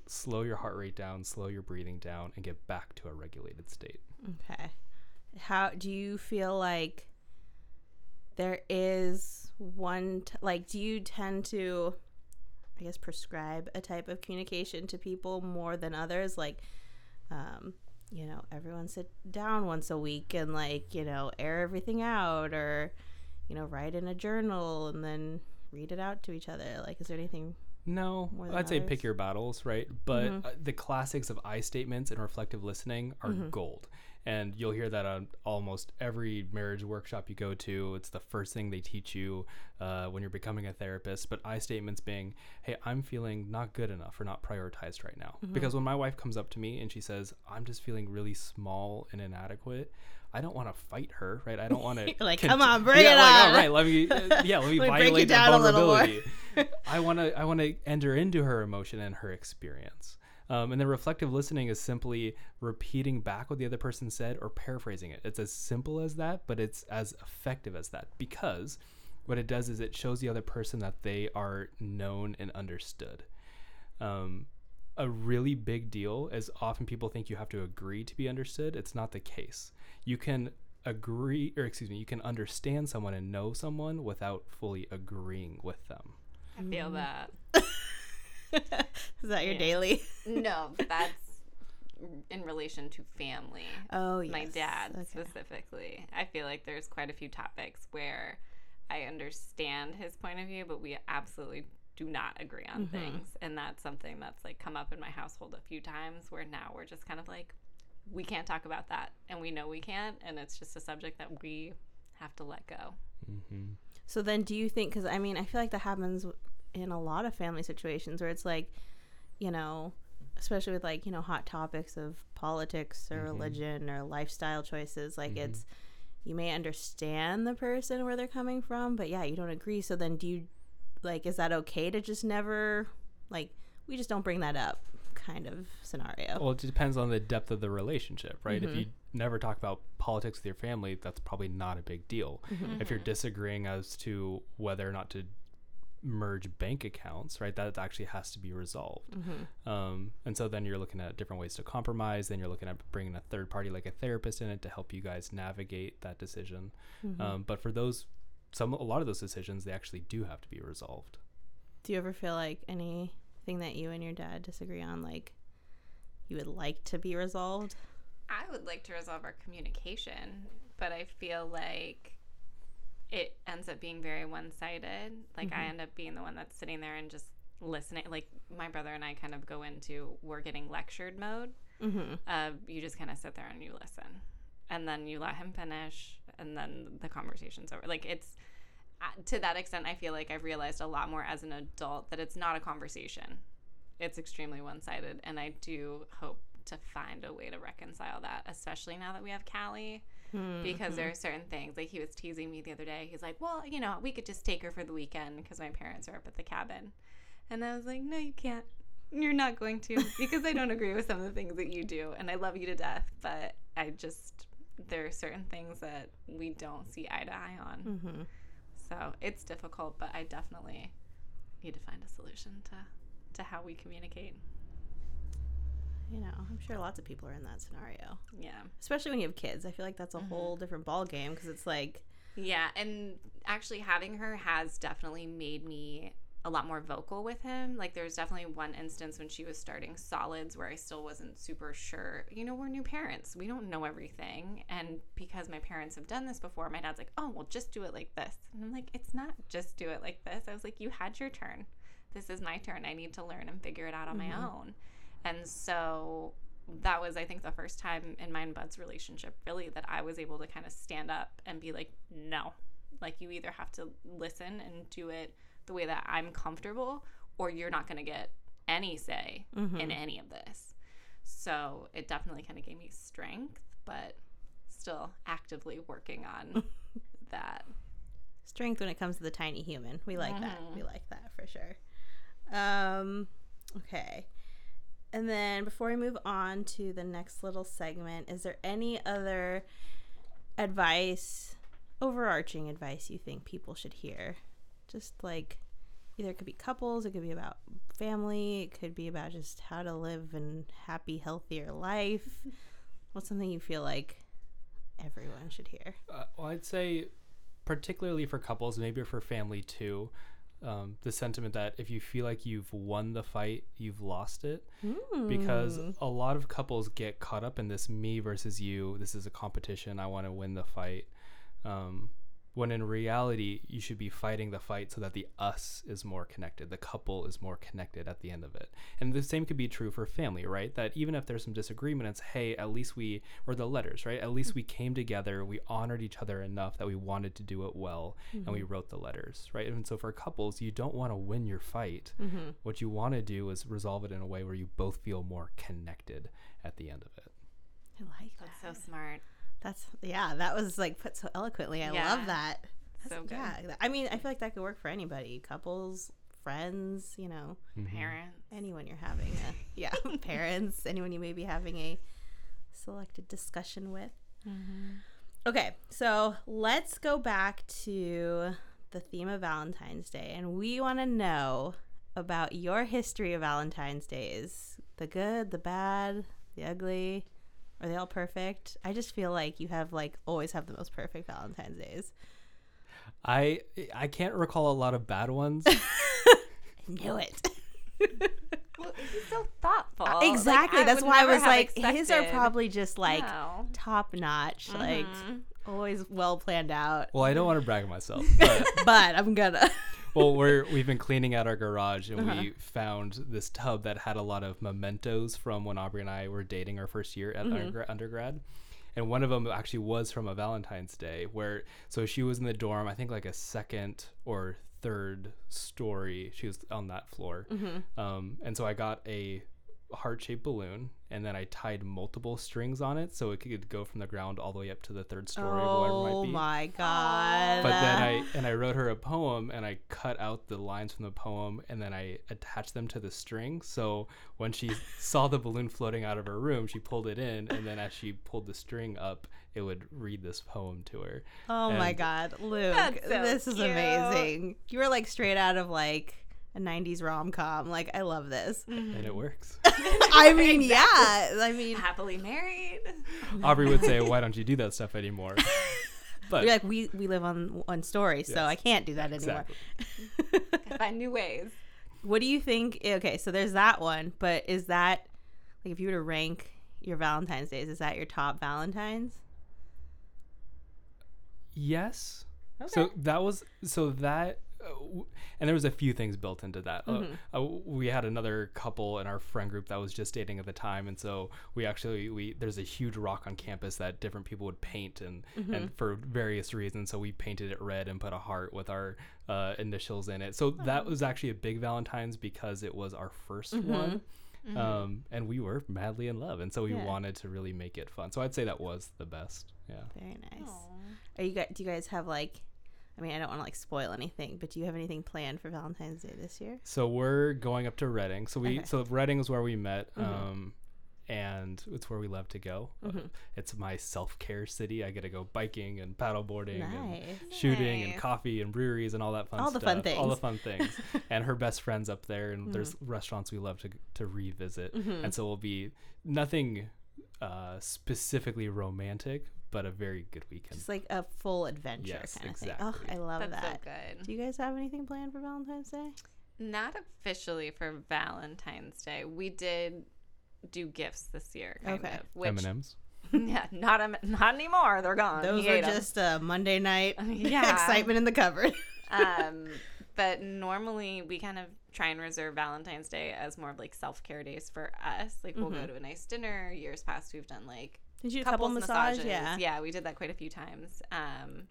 slow your heart rate down, slow your breathing down, and get back to a regulated state. Okay. How do you feel like there is one, t- like, do you tend to, I guess, prescribe a type of communication to people more than others? Like, um, you know, everyone sit down once a week and, like, you know, air everything out, or, you know, write in a journal and then read it out to each other. Like, is there anything? No, I'd others? say pick your battles, right? But mm-hmm. uh, the classics of I statements and reflective listening are mm-hmm. gold. And you'll hear that on almost every marriage workshop you go to. It's the first thing they teach you uh, when you're becoming a therapist. But I statements being, hey, I'm feeling not good enough or not prioritized right now. Mm-hmm. Because when my wife comes up to me and she says, I'm just feeling really small and inadequate, I don't want to fight her, right? I don't want to like, con- come on, bring yeah, it like, on. All right, let me, uh, yeah, let me, let me violate the vulnerability. I want to, I want to enter into her emotion and her experience. Um, and then reflective listening is simply repeating back what the other person said or paraphrasing it. It's as simple as that, but it's as effective as that, because what it does is it shows the other person that they are known and understood. Um, a really big deal is often people think you have to agree to be understood. It's not the case. You can agree, or excuse me, you can understand someone and know someone without fully agreeing with them. I feel that. Is that your yeah. daily? No, that's in relation to family. Oh, yes. My dad okay. specifically. I feel like there's quite a few topics where I understand his point of view, but we absolutely do not agree on mm-hmm. things. And that's something that's like come up in my household a few times, where now we're just kind of like, we can't talk about that. And we know we can't. And it's just a subject that we have to let go. Mm-hmm. So then do you think, because I mean, I feel like that happens w- in a lot of family situations where it's like, you know, especially with like, you know, hot topics of politics or mm-hmm. religion or lifestyle choices, like mm-hmm. it's, you may understand the person where they're coming from, but yeah, you don't agree. So then do you, like, is that okay to just never, like, we just don't bring that up kind of scenario? Well, it depends on the depth of the relationship, right? Mm-hmm. If you never talk about politics with your family, that's probably not a big deal. Mm-hmm. If you're disagreeing as to whether or not to merge bank accounts, right, that actually has to be resolved. Mm-hmm. Um, and so then you're looking at different ways to compromise. Then you're looking at bringing a third party like a therapist in it to help you guys navigate that decision. Mm-hmm. Um, but for those, some a lot of those decisions, they actually do have to be resolved. Do you ever feel like anything that you and your dad disagree on, like, you would like to be resolved? I would like to resolve our communication, but I feel like it ends up being very one-sided. Like, mm-hmm. I end up being the one that's sitting there and just listening. Like, my brother and I kind of go into, we're getting lectured mode. Mm-hmm. Uh, you just kind of sit there and you listen. And then you let him finish, and then the conversation's over. Like, it's, uh, to that extent, I feel like I've realized a lot more as an adult that it's not a conversation. It's extremely one-sided, and I do hope to find a way to reconcile that, especially now that we have Callie. Because mm-hmm. there are certain things, like he was teasing me the other day. He's like, well, you know, we could just take her for the weekend because my parents are up at the cabin. And I was like, no, you can't. You're not going to, because I don't agree with some of the things that you do. And I love you to death, but I just, there are certain things that we don't see eye to eye on. Mm-hmm. So it's difficult, but I definitely need to find a solution to, to how we communicate. You know, I'm sure lots of people are in that scenario. Yeah. Especially when you have kids. I feel like that's a mm-hmm. whole different ball game, because it's like... Yeah, and actually having her has definitely made me a lot more vocal with him. Like, there's definitely one instance when she was starting solids where I still wasn't super sure. You know, we're new parents. We don't know everything. And because my parents have done this before, my dad's like, oh, well, just do it like this. And I'm like, it's not just do it like this. I was like, you had your turn. This is my turn. I need to learn and figure it out on mm-hmm. my own. And so that was, I think, the first time in mine and Bud's relationship, really, that I was able to kind of stand up and be like, no. Like, you either have to listen and do it the way that I'm comfortable, or you're not going to get any say mm-hmm. in any of this. So it definitely kind of gave me strength, but still actively working on that. Strength when it comes to the tiny human. We like mm-hmm. that. We like that for sure. Um, okay. And then before we move on to the next little segment, is there any other advice, overarching advice you think people should hear? Just like, either it could be couples, it could be about family, it could be about just how to live a happy, healthier life. What's something you feel like everyone should hear? Uh, well, I'd say particularly for couples, maybe for family too, um, the sentiment that if you feel like you've won the fight, you've lost it. Mm. Because a lot of couples get caught up in this me versus you. This is a competition. I want to win the fight. Um, when in reality, you should be fighting the fight so that the us is more connected, the couple is more connected at the end of it. And the same could be true for family, right? That even if there's some disagreement, it's, hey, at least we, or the letters, right? At least we came together, we honored each other enough that we wanted to do it well, mm-hmm. and we wrote the letters, right? And so for couples, you don't want to win your fight. Mm-hmm. What you want to do is resolve it in a way where you both feel more connected at the end of it. I like that. That's so smart. That's, yeah, that was, like, put so eloquently. I yeah. love that. That's, so good. Yeah. I mean, I feel like that could work for anybody. Couples, friends, you know. Mm-hmm. Parents. Anyone you're having a, yeah, parents, anyone you may be having a selected discussion with. Mm-hmm. Okay, so let's go back to the theme of Valentine's Day. And we want to know about your history of Valentine's Days. The good, the bad, the ugly. Are they all perfect? I just feel like you have, like, always have the most perfect Valentine's Days. I I can't recall a lot of bad ones. I knew it. Well, he's so thoughtful. Uh, exactly. Like, I That's why I was like, expected. His are probably just, like, no. top notch, mm-hmm. like, always well planned out. Well, I don't want to brag on myself, but, but I'm gonna. Well, we're, we've been cleaning out our garage, and uh-huh. we found this tub that had a lot of mementos from when Aubrey and I were dating our first year at mm-hmm. undergra- undergrad. And one of them actually was from a Valentine's Day where, so she was in the dorm, I think like a second or third story. She was on that floor. Mm-hmm. Um, and so I got a heart-shaped balloon, and then I tied multiple strings on it so it could go from the ground all the way up to the third story. Oh my God. But then I and I wrote her a poem, and I cut out the lines from the poem, and then I attached them to the string, so when she saw the balloon floating out of her room, she pulled it in, and then as she pulled the string up, it would read this poem to her. Oh and my God, Luke, so this cute. Is amazing. You were like straight out of like a nineties rom-com. Like, I love this. And it works. I mean, yeah. I mean, happily married. Aubrey would say, why don't you do that stuff anymore? But you're like, we, we live on one story, so yes. I can't do that anymore. Exactly. Gotta find new ways. What do you think? Okay, so there's that one, but is that, like, if you were to rank your Valentine's Days, is that your top Valentine's? Yes. Okay. So that was, so that, and there was a few things built into that. Mm-hmm. Uh, we had another couple in our friend group that was just dating at the time, and so we actually we there's a huge rock on campus that different people would paint, and mm-hmm. and for various reasons, so we painted it red and put a heart with our uh, initials in it. So oh. that was actually a big Valentine's because it was our first mm-hmm. one. Mm-hmm. Um, and we were madly in love, and so we yeah. wanted to really make it fun. So I'd say that was the best. Yeah. Very nice. Aww. Are you guys, do you guys have like, I mean, I don't want to, like, spoil anything, but do you have anything planned for Valentine's Day this year? So we're going up to Redding. So we, okay. so Redding is where we met, mm-hmm. um, and it's where we love to go. Mm-hmm. Uh, it's my self-care city. I get to go biking and paddleboarding nice. and shooting nice. and coffee and breweries and all that fun all stuff. All the fun things. All the fun things. And her best friend's up there, and mm-hmm. there's restaurants we love to to revisit. Mm-hmm. And so we'll be nothing uh, specifically romantic, but a very good weekend. Just like a full adventure yes, kind of exactly. thing. Oh, I love That's that. That's so good. Do you guys have anything planned for Valentine's Day? Not officially for Valentine's Day. We did do gifts this year, kind okay. of. Which, M and M's? Yeah, not um, not anymore. They're gone. Those are just uh, Monday night yeah. excitement in the cupboard. um, but normally we kind of try and reserve Valentine's Day as more of like self-care days for us. Like we'll mm-hmm. go to a nice dinner. Years past we've done like did you couples couple massage? massages. Yeah. yeah, we did that quite a few times. Um,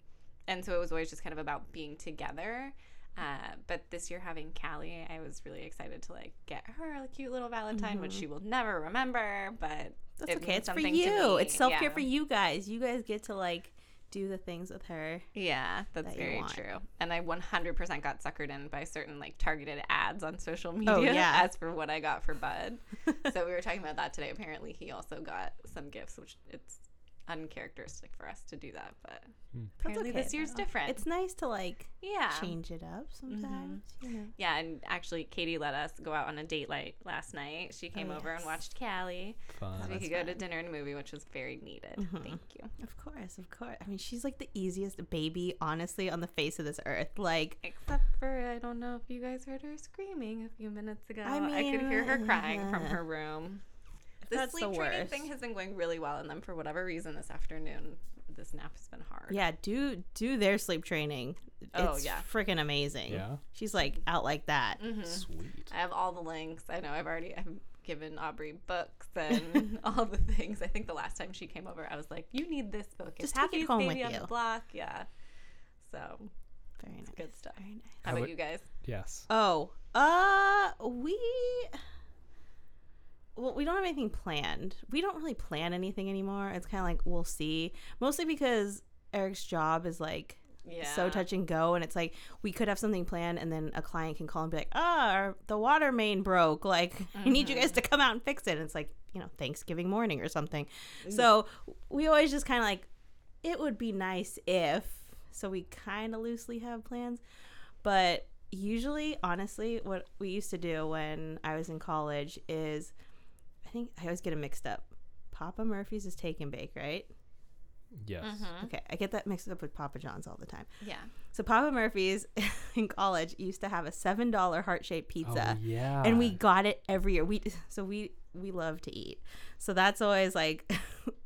and so it was always just kind of about being together. Uh, but this year having Callie, I was really excited to like get her a cute little Valentine, mm-hmm. which she will never remember, but that's it okay. It's for you. It's self-care yeah. for you guys. You guys get to like do the things with her. Yeah, that's that very true. And I one hundred percent got suckered in by certain like targeted ads on social media oh, yeah. as for what I got for Bud. So we were talking about that today. Apparently he also got some gifts, which it's uncharacteristic for us to do that, but mm. apparently okay, this year's though. different. It's nice to like yeah. change it up sometimes. Mm-hmm. You know. Yeah, and actually Katie let us go out on a date night last night. She came oh, over yes. and watched Callie. Fun. So we That's could go fun. to dinner and a movie, which was very needed. Mm-hmm. Thank you. Of course, of course. I mean, she's like the easiest baby, honestly, on the face of this earth. Like, except for I don't know if you guys heard her screaming a few minutes ago. I mean, I could hear her crying yeah. from her room. The That's sleep the training thing has been going really well, and then for whatever reason this afternoon, this nap has been hard. Yeah, do do their sleep training. It's oh, yeah. freaking amazing. Yeah. She's like out like that. Mm-hmm. Sweet. I have all the links. I know I've already I've given Aubrey books and all the things. I think the last time she came over, I was like, you need this book. It's Just take it home with you. Happy Baby on the Block. Yeah. So, very nice. Good stuff. Very nice. How about would, you guys? Yes. Oh, uh, we... Well, we don't have anything planned. We don't really plan anything anymore. It's kind of like we'll see. Mostly because Eric's job is like yeah. so touch and go, and it's like we could have something planned, and then a client can call and be like, "Ah, oh, the water main broke. Like, mm-hmm. I need you guys to come out and fix it." And it's like, you know, Thanksgiving morning or something. Mm-hmm. So we always just kind of like, it would be nice if. So we kind of loosely have plans, but usually, honestly, what we used to do when I was in college is. I think I always get them mixed up. Papa Murphy's is take and bake, right? Yes. Mm-hmm. Okay, I get that mixed up with Papa John's all the time. Yeah. So Papa Murphy's in college used to have a seven dollar heart-shaped pizza. Oh, yeah. And we got it every year. We So we, we love to eat. So that's always like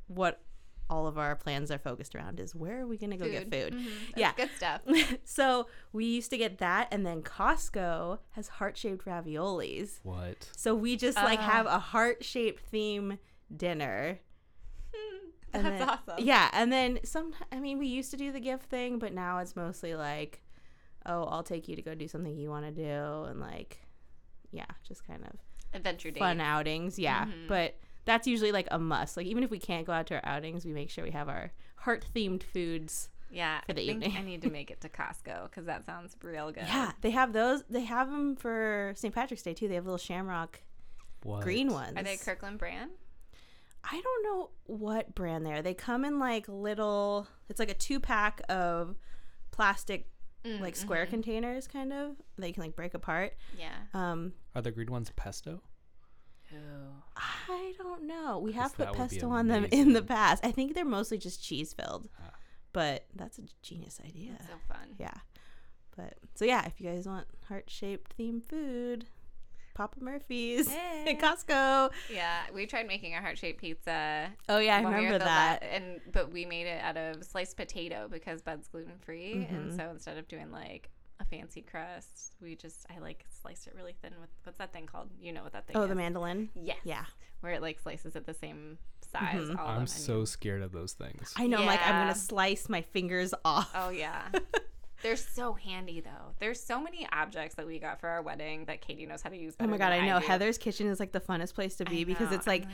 what all of our plans are focused around is where are we going to go food. get food? Mm-hmm. That's yeah. good stuff. So we used to get that, and then Costco has heart-shaped raviolis. What? So we just uh, like have a heart-shaped theme dinner. That's then, awesome. Yeah. And then some, I mean, we used to do the gift thing, but now it's mostly like, oh, I'll take you to go do something you want to do. And like, yeah, just kind of adventure days. Fun outings. Yeah. Mm-hmm. But that's usually like a must. Like even if we can't go out to our outings, we make sure we have our heart-themed foods. Yeah, for the I evening. Think I need to make it to Costco because that sounds real good. Yeah, they have those. They have them for Saint Patrick's Day too. They have little shamrock what? green ones. Are they Kirkland brand? I don't know what brand they are. They come in like little. It's like a two-pack of plastic. Mm, like square mm-hmm. containers, kind of. That you can like break apart. Yeah. Um, are the green ones pesto? I don't know. We have put pesto on them in the past. I think they're mostly just cheese filled, ah. but that's a genius idea. That's so fun. Yeah. But so yeah, if you guys want heart shaped themed food, Papa Murphy's hey. at Costco. Yeah, we tried making a heart shaped pizza. Oh yeah, I remember that. that. And but we made it out of sliced potato because Bud's gluten free, mm-hmm. and so instead of doing like. A fancy crust. We just, I like sliced it really thin with, what's that thing called? You know what that thing oh, is. Oh, the mandolin? Yes. Yeah. Where it like slices at the same size. Mm-hmm. All I'm so scared of those things. I know. Yeah. I'm like, I'm going to slice my fingers off. Oh, yeah. They're so handy, though. There's so many objects that we got for our wedding that Katie knows how to use. Oh, my God. I know. I Heather's Kitchen is like the funnest place to be know, because it's like, like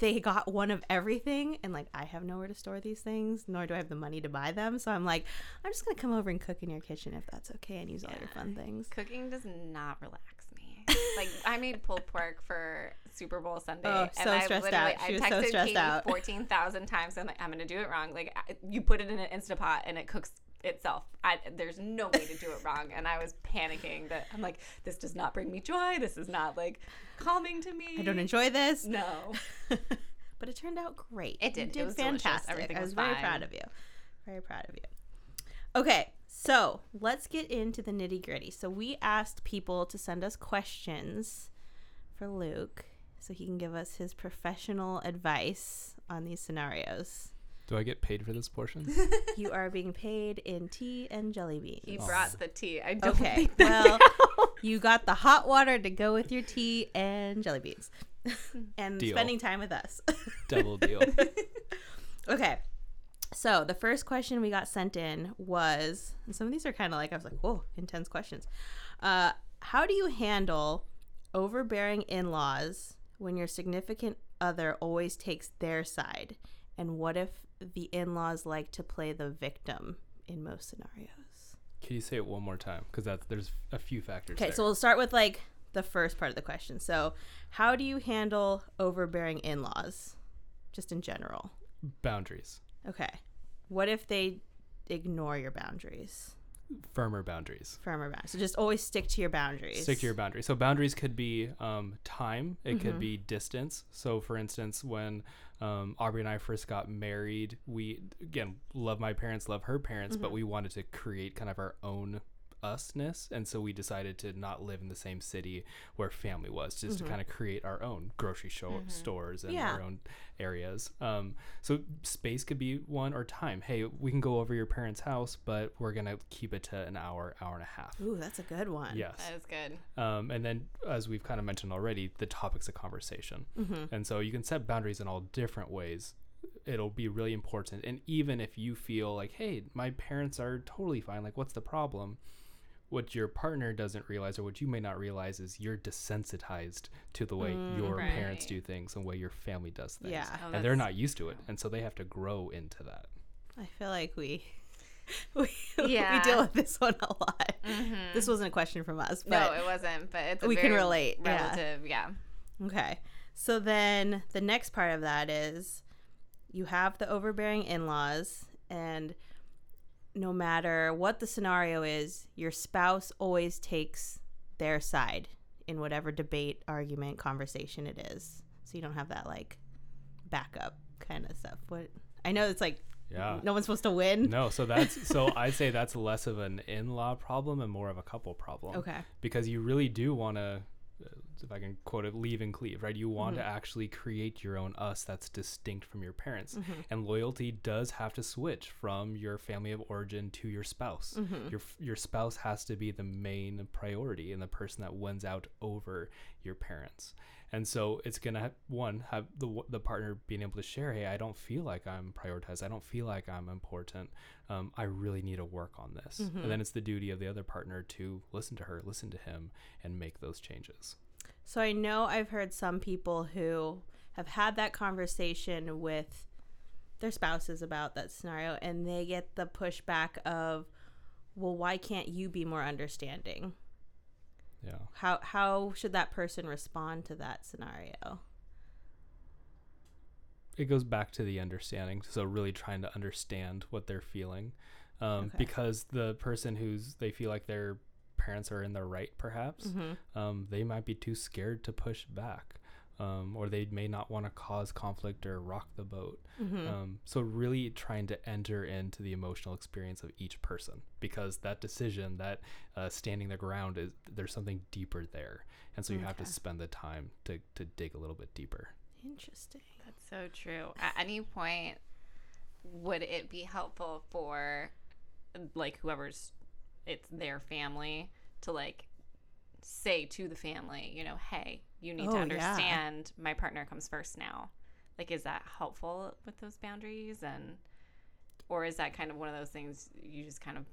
they got one of everything. And like, I have nowhere to store these things, nor do I have the money to buy them. So I'm like, I'm just going to come over and cook in your kitchen if that's okay and use yeah. all your fun things. Cooking does not relax me. Like, I made pulled pork for Super Bowl Sunday. Oh, so and stressed I out. She I was texted so stressed Katie out. fourteen thousand times. And I'm like, I'm going to do it wrong. Like, you put it in an Instant Pot and it cooks itself. I, there's no way to do it wrong, and I was panicking that I'm like, this does not bring me joy. This is not like calming to me. I don't enjoy this. No, but it turned out great. It did. You did it was fantastic. Delicious. Everything I was, was very proud of you. Very proud of you. Okay, So let's get into the nitty gritty. So we asked people to send us questions for Luke so he can give us his professional advice on these scenarios. Do I get paid for this portion? You are being paid in tea and jelly beans. You brought the tea. I don't okay. think well, you got the hot water to go with your tea and jelly beans. And deal. Spending time with us. Double deal. Okay. So the first question we got sent in was, and some of these are kind of like, I was like, whoa, intense questions. Uh, how do you handle overbearing in-laws when your significant other always takes their side? And what if the in-laws like to play the victim in most scenarios? Can you say it one more time? Because that's there's a few factors. Okay, so we'll start with like the first part of the question. So how do you handle overbearing in-laws just in general? Boundaries. Okay. What if they ignore your boundaries? Firmer boundaries. Firmer boundaries. So just always stick to your boundaries. Stick to your boundaries. So boundaries could be um, time. It mm-hmm. could be distance. So for instance, when um, Aubrey and I first got married, we, again, love my parents, love her parents, mm-hmm. but we wanted to create kind of our own usness. And so we decided to not live in the same city where family was, just mm-hmm. to kind of create our own grocery show- mm-hmm. stores and yeah. our own areas. Um, so space could be one, or time. Hey, we can go over your parents' house, but we're going to keep it to an hour, hour and a half. Ooh, that's a good one. Yes. That is good. Um, and then, as we've kind of mentioned already, the topics of conversation. Mm-hmm. And so you can set boundaries in all different ways. It'll be really important. And even if you feel like, hey, my parents are totally fine, like, what's the problem? What your partner doesn't realize, or what you may not realize, is you're desensitized to the way mm, your right. parents do things and the way your family does things. Yeah. Oh, and they're not used to it. And so they have to grow into that. I feel like we we, yeah. we deal with this one a lot. Mm-hmm. This wasn't a question from us. But no, it wasn't. But it's a we very can relate. Relative, yeah. yeah. Okay. So then the next part of that is you have the overbearing in-laws, and no matter what the scenario is, your spouse always takes their side in whatever debate, argument, conversation it is. So you don't have that like backup kind of stuff. What I know it's like yeah. no one's supposed to win. No, so that's so I'd say that's less of an in-law problem and more of a couple problem. Okay. Because you really do want to, if I can quote it, leave and cleave, right? You want mm-hmm. to actually create your own us that's distinct from your parents. Mm-hmm. And loyalty does have to switch from your family of origin to your spouse. Mm-hmm. Your your spouse has to be the main priority and the person that wins out over your parents. And so it's going to, have, one, have the the partner being able to share, hey, I don't feel like I'm prioritized. I don't feel like I'm important. Um, I really need to work on this. Mm-hmm. And then it's the duty of the other partner to listen to her, listen to him, and make those changes. So I know I've heard some people who have had that conversation with their spouses about that scenario, and they get the pushback of, well, why can't you be more understanding? Yeah. How how should that person respond to that scenario? It goes back to the understanding. So really trying to understand what they're feeling, um, okay. because the person who's they feel like their parents are in the right, perhaps, mm-hmm. um, they might be too scared to push back, um, or they may not want to cause conflict or rock the boat. Mm-hmm. Um, so really trying to enter into the emotional experience of each person, because that decision, that uh, standing the ground, is there's something deeper there, and so you okay. have to spend the time to to dig a little bit deeper. Interesting. That's so true. At any point, would it be helpful for, like, whoever's it's their family to, like, say to the family, you know, hey, you need oh, to understand yeah. my partner comes first now. Like, is that helpful with those boundaries? And or is that kind of one of those things you just kind of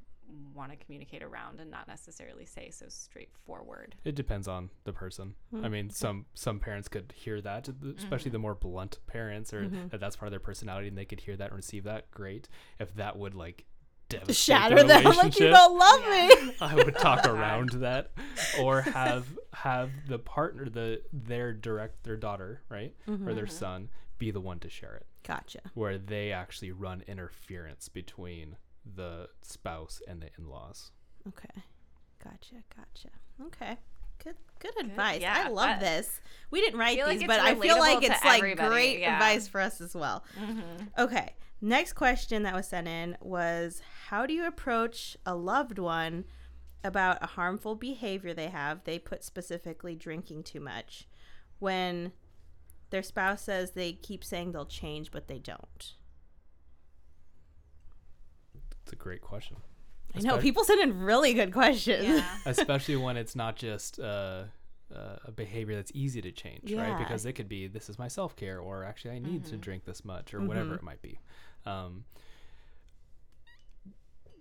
want to communicate around and not necessarily say so straightforward? It depends on the person. Mm-hmm. I mean, some some parents could hear that, especially mm-hmm. the more blunt parents, or mm-hmm. that that's part of their personality, and they could hear that and receive that. Great. If that would, like, shatter them, like, you don't love me. I would talk around that, or have have the partner, the their direct their daughter, right, mm-hmm, or their mm-hmm. son, be the one to share it. Gotcha. Where they actually run interference between the spouse and the in-laws. Okay, gotcha, gotcha. Okay, good, good, good advice. Yeah, I love this. We didn't write these, like, but I feel like it's like great yeah. advice for us as well. Mm-hmm. Okay. Next question that was sent in was, how do you approach a loved one about a harmful behavior they have? They put specifically drinking too much, when their spouse says they keep saying they'll change, but they don't. It's a great question. I know, especially, people send in really good questions. Yeah. Especially when it's not just uh, uh, a behavior that's easy to change, yeah. right? Because it could be, this is my self-care, or actually I need mm-hmm. to drink this much, or mm-hmm. whatever it might be. Um,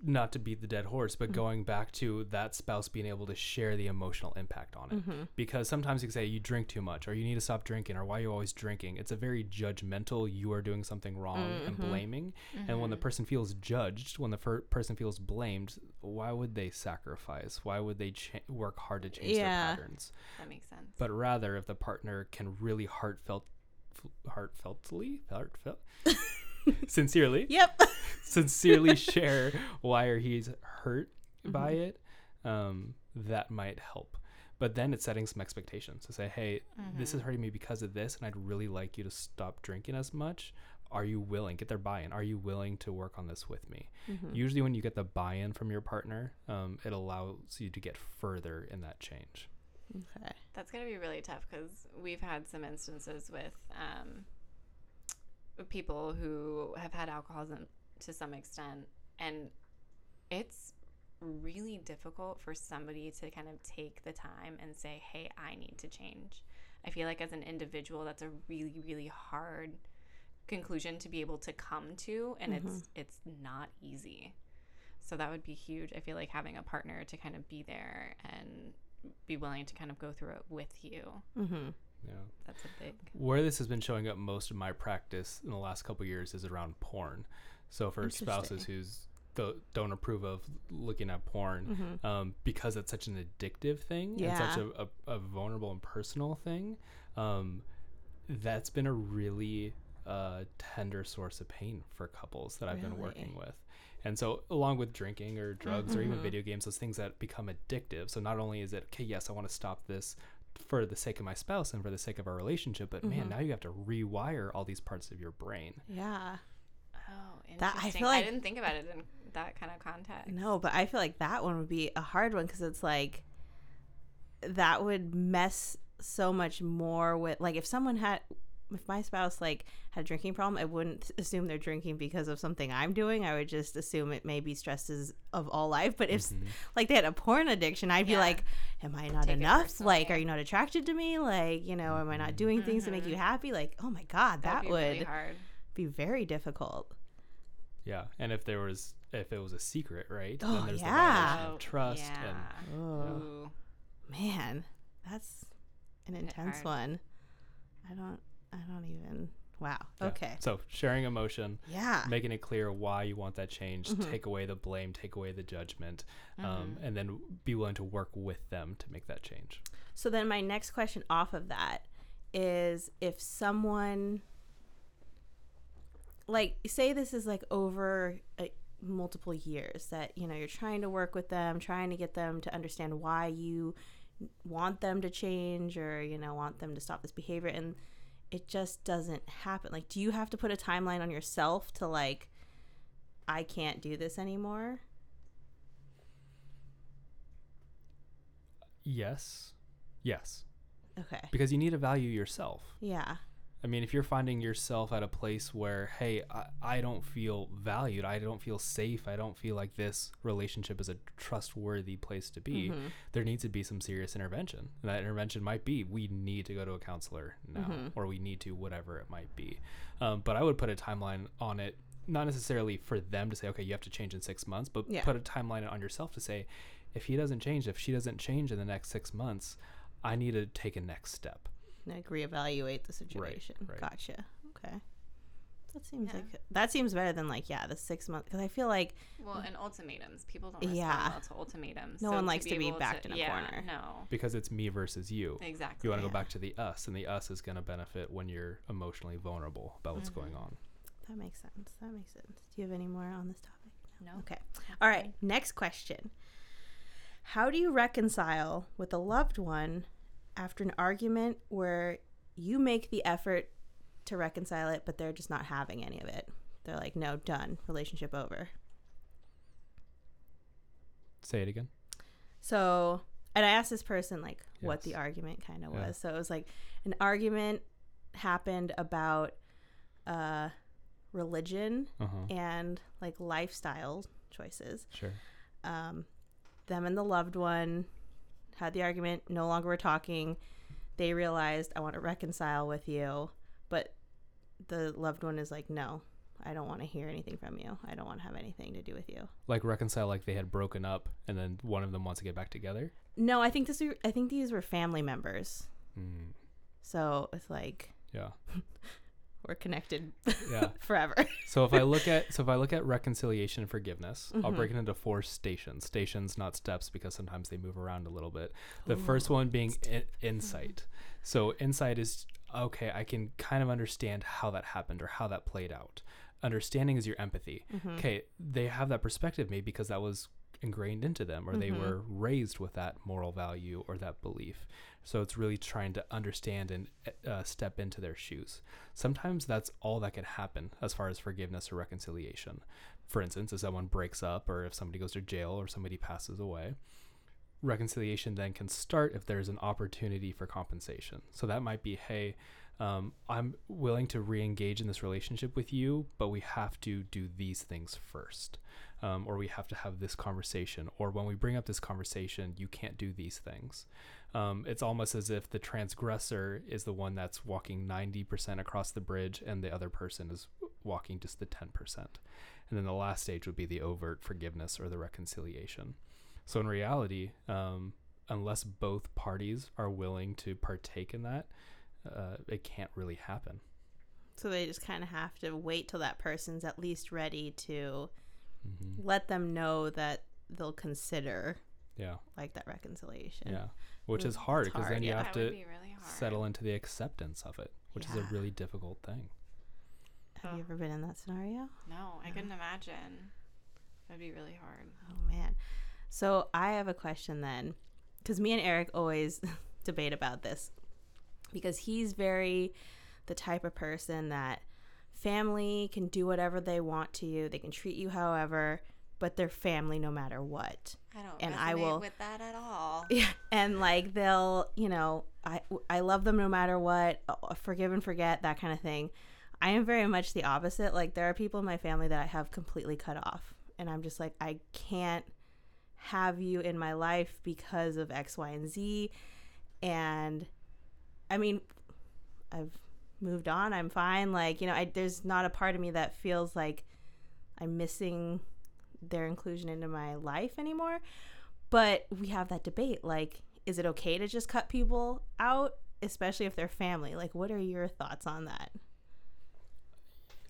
not to beat the dead horse, but mm-hmm. going back to that spouse being able to share the emotional impact on it. Mm-hmm. Because sometimes you can say, you drink too much, or you need to stop drinking, or why are you always drinking? It's a very judgmental, you are doing something wrong mm-hmm. and blaming. Mm-hmm. And when the person feels judged, when the fir- person feels blamed, why would they sacrifice? Why would they cha- work hard to change yeah. their patterns? That makes sense. But rather, if the partner can really heartfelt, heartfeltly, heartfelt, sincerely yep sincerely share why or he's hurt mm-hmm. by it, um that might help. But then it's setting some expectations to say, hey, mm-hmm. this is hurting me because of this, and I'd really like you to stop drinking as much. Are you willing? Get their buy-in. Are you willing to work on this with me? Mm-hmm. Usually when you get the buy-in from your partner, um it allows you to get further in that change. Okay, that's gonna be really tough, because we've had some instances with um people who have had alcoholism to some extent, and it's really difficult for somebody to kind of take the time and say, hey, I need to change. I feel like as an individual, that's a really, really hard conclusion to be able to come to, and mm-hmm. it's it's not easy. So that would be huge. I feel like having a partner to kind of be there and be willing to kind of go through it with you. Mm-hmm. Yeah. That's a big. Where this has been showing up most of my practice in the last couple of years is around porn. So for spouses who th- don't approve of looking at porn, mm-hmm. um, because it's such an addictive thing yeah. and such a, a, a vulnerable and personal thing, um, that's been a really uh, tender source of pain for couples that I've really? been working with. And so along with drinking or drugs mm-hmm. or even video games, those things that become addictive. So not only is it, okay, yes, I want to stop this for the sake of my spouse and for the sake of our relationship, but mm-hmm. man, now you have to rewire all these parts of your brain. Yeah. Oh, interesting. That, I, feel like, I didn't think about it in that kind of context. No, but I feel like that one would be a hard one, because it's like, that would mess so much more with, like, if someone had, if my spouse like had a drinking problem, I wouldn't assume they're drinking because of something I'm doing. I would just assume it may be stresses of all life. But if mm-hmm. like they had a porn addiction, I'd yeah. be like, am I not Take enough? Like, are you not attracted to me? Like, you know, am I not doing mm-hmm. things to make you happy? Like, oh my God, That'd that be would really hard. Be very difficult. Yeah. And if there was, if it was a secret, right? Oh, then there's yeah. the violation of trust. Yeah. And, oh. yeah. Man, that's an intense one. I don't. I don't even. Wow. Yeah. Okay. So sharing emotion. Yeah. Making it clear why you want that change. Mm-hmm. Take away the blame. Take away the judgment. Mm-hmm. Um, and then be willing to work with them to make that change. So then my next question off of that is, if someone, like, say this is like over a, multiple years that, you know, you're trying to work with them, trying to get them to understand why you want them to change, or, you know, want them to stop this behavior, and it just doesn't happen. Like, do you have to put a timeline on yourself to, like, I can't do this anymore? Yes. Yes. Okay. Because you need to value yourself. Yeah. I mean, if you're finding yourself at a place where, hey, I, I don't feel valued, I don't feel safe, I don't feel like this relationship is a trustworthy place to be, mm-hmm. there needs to be some serious intervention. And that intervention might be, we need to go to a counselor now, mm-hmm. or we need to, whatever it might be. Um, but I would put a timeline on it, not necessarily for them to say, okay, you have to change in six months, but yeah. put a timeline on yourself to say, if he doesn't change, if she doesn't change in the next six months, I need to take a next step. Like, reevaluate the situation. Right, right. Gotcha. Okay. That seems yeah. like that seems better than like yeah the six months because I feel like well and ultimatums people don't respond yeah. well to ultimatums. No so one likes to be, to be backed to, in a yeah, corner. No, because it's me versus you. Exactly. You want to yeah. go back to the us, and the us is going to benefit when you're emotionally vulnerable about what's mm-hmm. going on. That makes sense. That makes sense. Do you have any more on this topic? No. no. Okay. All right. Next question. How do you reconcile with a loved one after an argument where you make the effort to reconcile it, but they're just not having any of it? they're like, no, done, relationship over. Say it again. So, and I asked this person like yes. what the argument kind of yeah. was. So it was like an argument happened about uh, religion uh-huh. and like lifestyle choices. Sure. Um, them and the loved one had the argument, no longer were talking. They realized, I want to reconcile with you, but the loved one is like, no, I don't want to hear anything from you. I don't want to have anything to do with you. Like reconcile, like they had broken up, and then one of them wants to get back together. No, I think this. I think these were family members. Mm. So it's like, yeah, we're connected, yeah, forever. So if I look at, so if I look at reconciliation and forgiveness, mm-hmm. I'll break it into four stations. Stations, not steps, because sometimes they move around a little bit. The Ooh. first one being in- insight. So insight is, okay, I can kind of understand how that happened or how that played out. Understanding is your empathy. Mm-hmm. Okay, they have that perspective maybe because that was ingrained into them, or mm-hmm. they were raised with that moral value or that belief. So it's really trying to understand and uh, step into their shoes. Sometimes that's all that can happen as far as forgiveness or reconciliation. For instance, if someone breaks up, or if somebody goes to jail, or somebody passes away, reconciliation then can start if there's an opportunity for compensation. So that might be, hey, um, I'm willing to re-engage in this relationship with you, but we have to do these things first. Um, or we have to have this conversation, or when we bring up this conversation, you can't do these things. Um, it's almost as if the transgressor is the one that's walking ninety percent across the bridge, and the other person is walking just the ten percent. And then the last stage would be the overt forgiveness or the reconciliation. So in reality, um, unless both parties are willing to partake in that, uh, it can't really happen. So they just kind of have to wait till that person's at least ready to... Mm-hmm. Let them know that they'll consider, yeah, like that reconciliation, yeah, which is hard because then you yeah. have to really settle into the acceptance of it, which yeah. is a really difficult thing. Have oh. you ever been in that scenario? No, I no. couldn't imagine. That'd be really hard. Oh man. So I have a question then, because me and Eric always debate about this, because he's very the type of person that family can do whatever they want to you, they can treat you however, but they're family no matter what. I don't and resonate I will with that at all. Yeah, and like they'll, you know, I I love them no matter what, forgive and forget, that kind of thing. I am very much the opposite. Like there are people in my family that I have completely cut off, and I'm just like, I can't have you in my life because of X, Y, and Z. And I mean, I've moved on, I'm fine, like, you know, I there's not a part of me that feels like I'm missing their inclusion into my life anymore. But we have that debate, like, is it okay to just cut people out, especially if they're family? Like, what are your thoughts on that?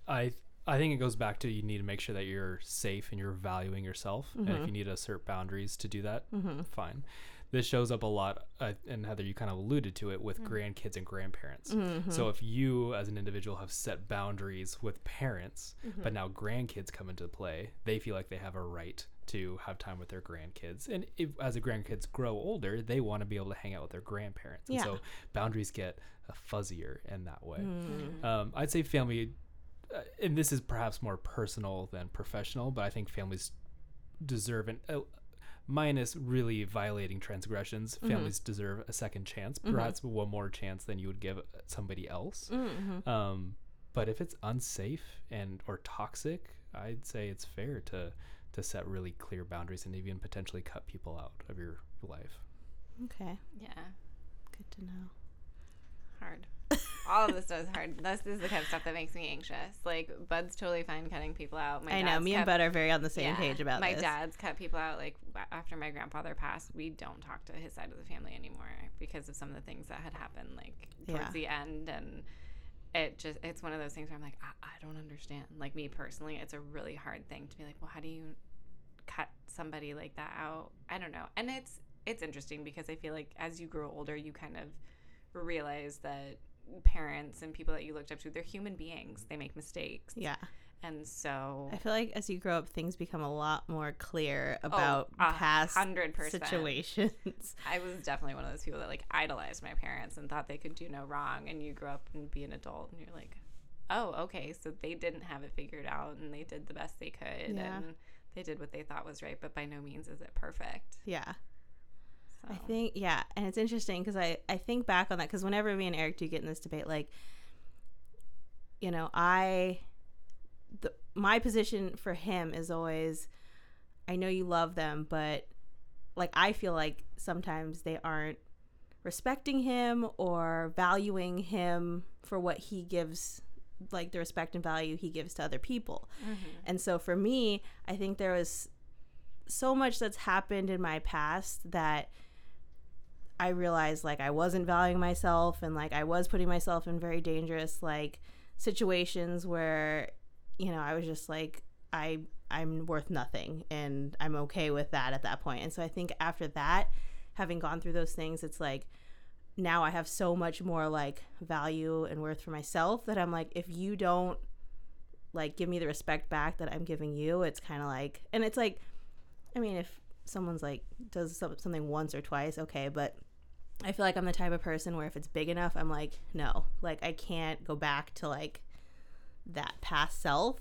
I I think it goes back to, you need to make sure that you're safe and you're valuing yourself, mm-hmm. and if you need to assert boundaries to do that, mm-hmm. fine. This shows up a lot, uh, and Heather, you kind of alluded to it, with mm-hmm. grandkids and grandparents. Mm-hmm. So if you, as an individual, have set boundaries with parents, mm-hmm. but now grandkids come into play, they feel like they have a right to have time with their grandkids. And if, as the grandkids grow older, they want to be able to hang out with their grandparents. Yeah. And so boundaries get uh, fuzzier in that way. Mm. Um, I'd say family, uh, and this is perhaps more personal than professional, but I think families deserve an... Uh, minus really violating transgressions, mm-hmm. families deserve a second chance, perhaps mm-hmm. one more chance than you would give somebody else. Mm-hmm. Um, but if it's unsafe and or toxic, I'd say it's fair to to set really clear boundaries and even potentially cut people out of your life. Okay. Yeah. Good to know. Hard. All of this stuff is hard. This, this is the kind of stuff that makes me anxious. Like, Bud's totally fine cutting people out. My I know. Me kept, and Bud are very on the same yeah, page about my this. My dad's cut people out. Like, after my grandfather passed, we don't talk to his side of the family anymore because of some of the things that had happened, like, towards yeah. the end. And it just, it's one of those things where I'm like, I, I don't understand. Like, me personally, it's a really hard thing to be like, well, how do you cut somebody like that out? I don't know. And it's it's interesting because I feel like as you grow older, you kind of realize that parents and people that you looked up to, they're human beings, they make mistakes, yeah and so I feel like as you grow up, things become a lot more clear about oh, past one hundred percent situations. I was definitely one of those people that like idolized my parents and thought they could do no wrong, and you grow up and be an adult and you're like, oh, okay, so they didn't have it figured out and they did the best they could. Yeah. And they did what they thought was right, but by no means is it perfect. Yeah. So. I think, yeah. And it's interesting because I, I think back on that because whenever me and Eric do get in this debate, like, you know, I, the, my position for him is always, I know you love them, but, like, I feel like sometimes they aren't respecting him or valuing him for what he gives, like the respect and value he gives to other people. Mm-hmm. And so for me, I think there was so much that's happened in my past that I realized, like, I wasn't valuing myself and, like, I was putting myself in very dangerous, like, situations where, you know, I was just like, I I'm worth nothing and I'm okay with that at that point. And so I think after that, having gone through those things, it's like now I have so much more, like, value and worth for myself that I'm like, if you don't, like, give me the respect back that I'm giving you, it's kind of like, and it's like, I mean, if someone's like does something once or twice, okay, but I feel like I'm the type of person where if it's big enough, I'm like, no, like, I can't go back to, like, that past self.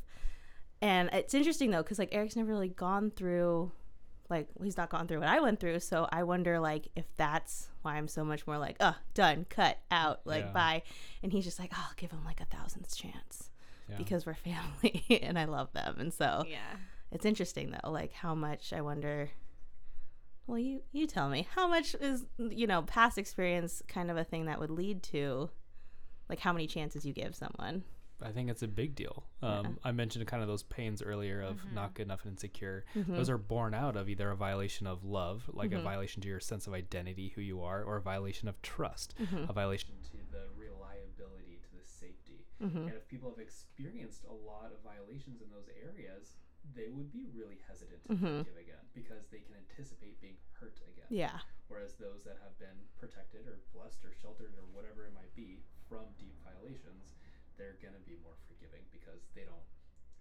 And it's interesting though, because, like, Eric's never really gone through, like, he's not gone through what I went through, so I wonder, like, if that's why I'm so much more like, oh, done, cut, out, like, yeah. bye. And he's just like, oh, I'll give him, like, a thousandth chance yeah. because we're family and I love them. And so yeah. it's interesting though, like, how much I wonder. Well, you you tell me how much is, you know, past experience kind of a thing that would lead to, like, how many chances you give someone. I think it's a big deal. Um, yeah. I mentioned kind of those pains earlier of mm-hmm. not good enough and insecure. Mm-hmm. Those are born out of either a violation of love, like mm-hmm. a violation to your sense of identity, who you are, or a violation of trust, mm-hmm. a violation to the reliability, to the safety. Mm-hmm. And if people have experienced a lot of violations in those areas, they would be really hesitant to mm-hmm. give again because they can anticipate being hurt again. Yeah. Whereas those that have been protected or blessed or sheltered or whatever it might be from deep violations, they're going to be more forgiving because they don't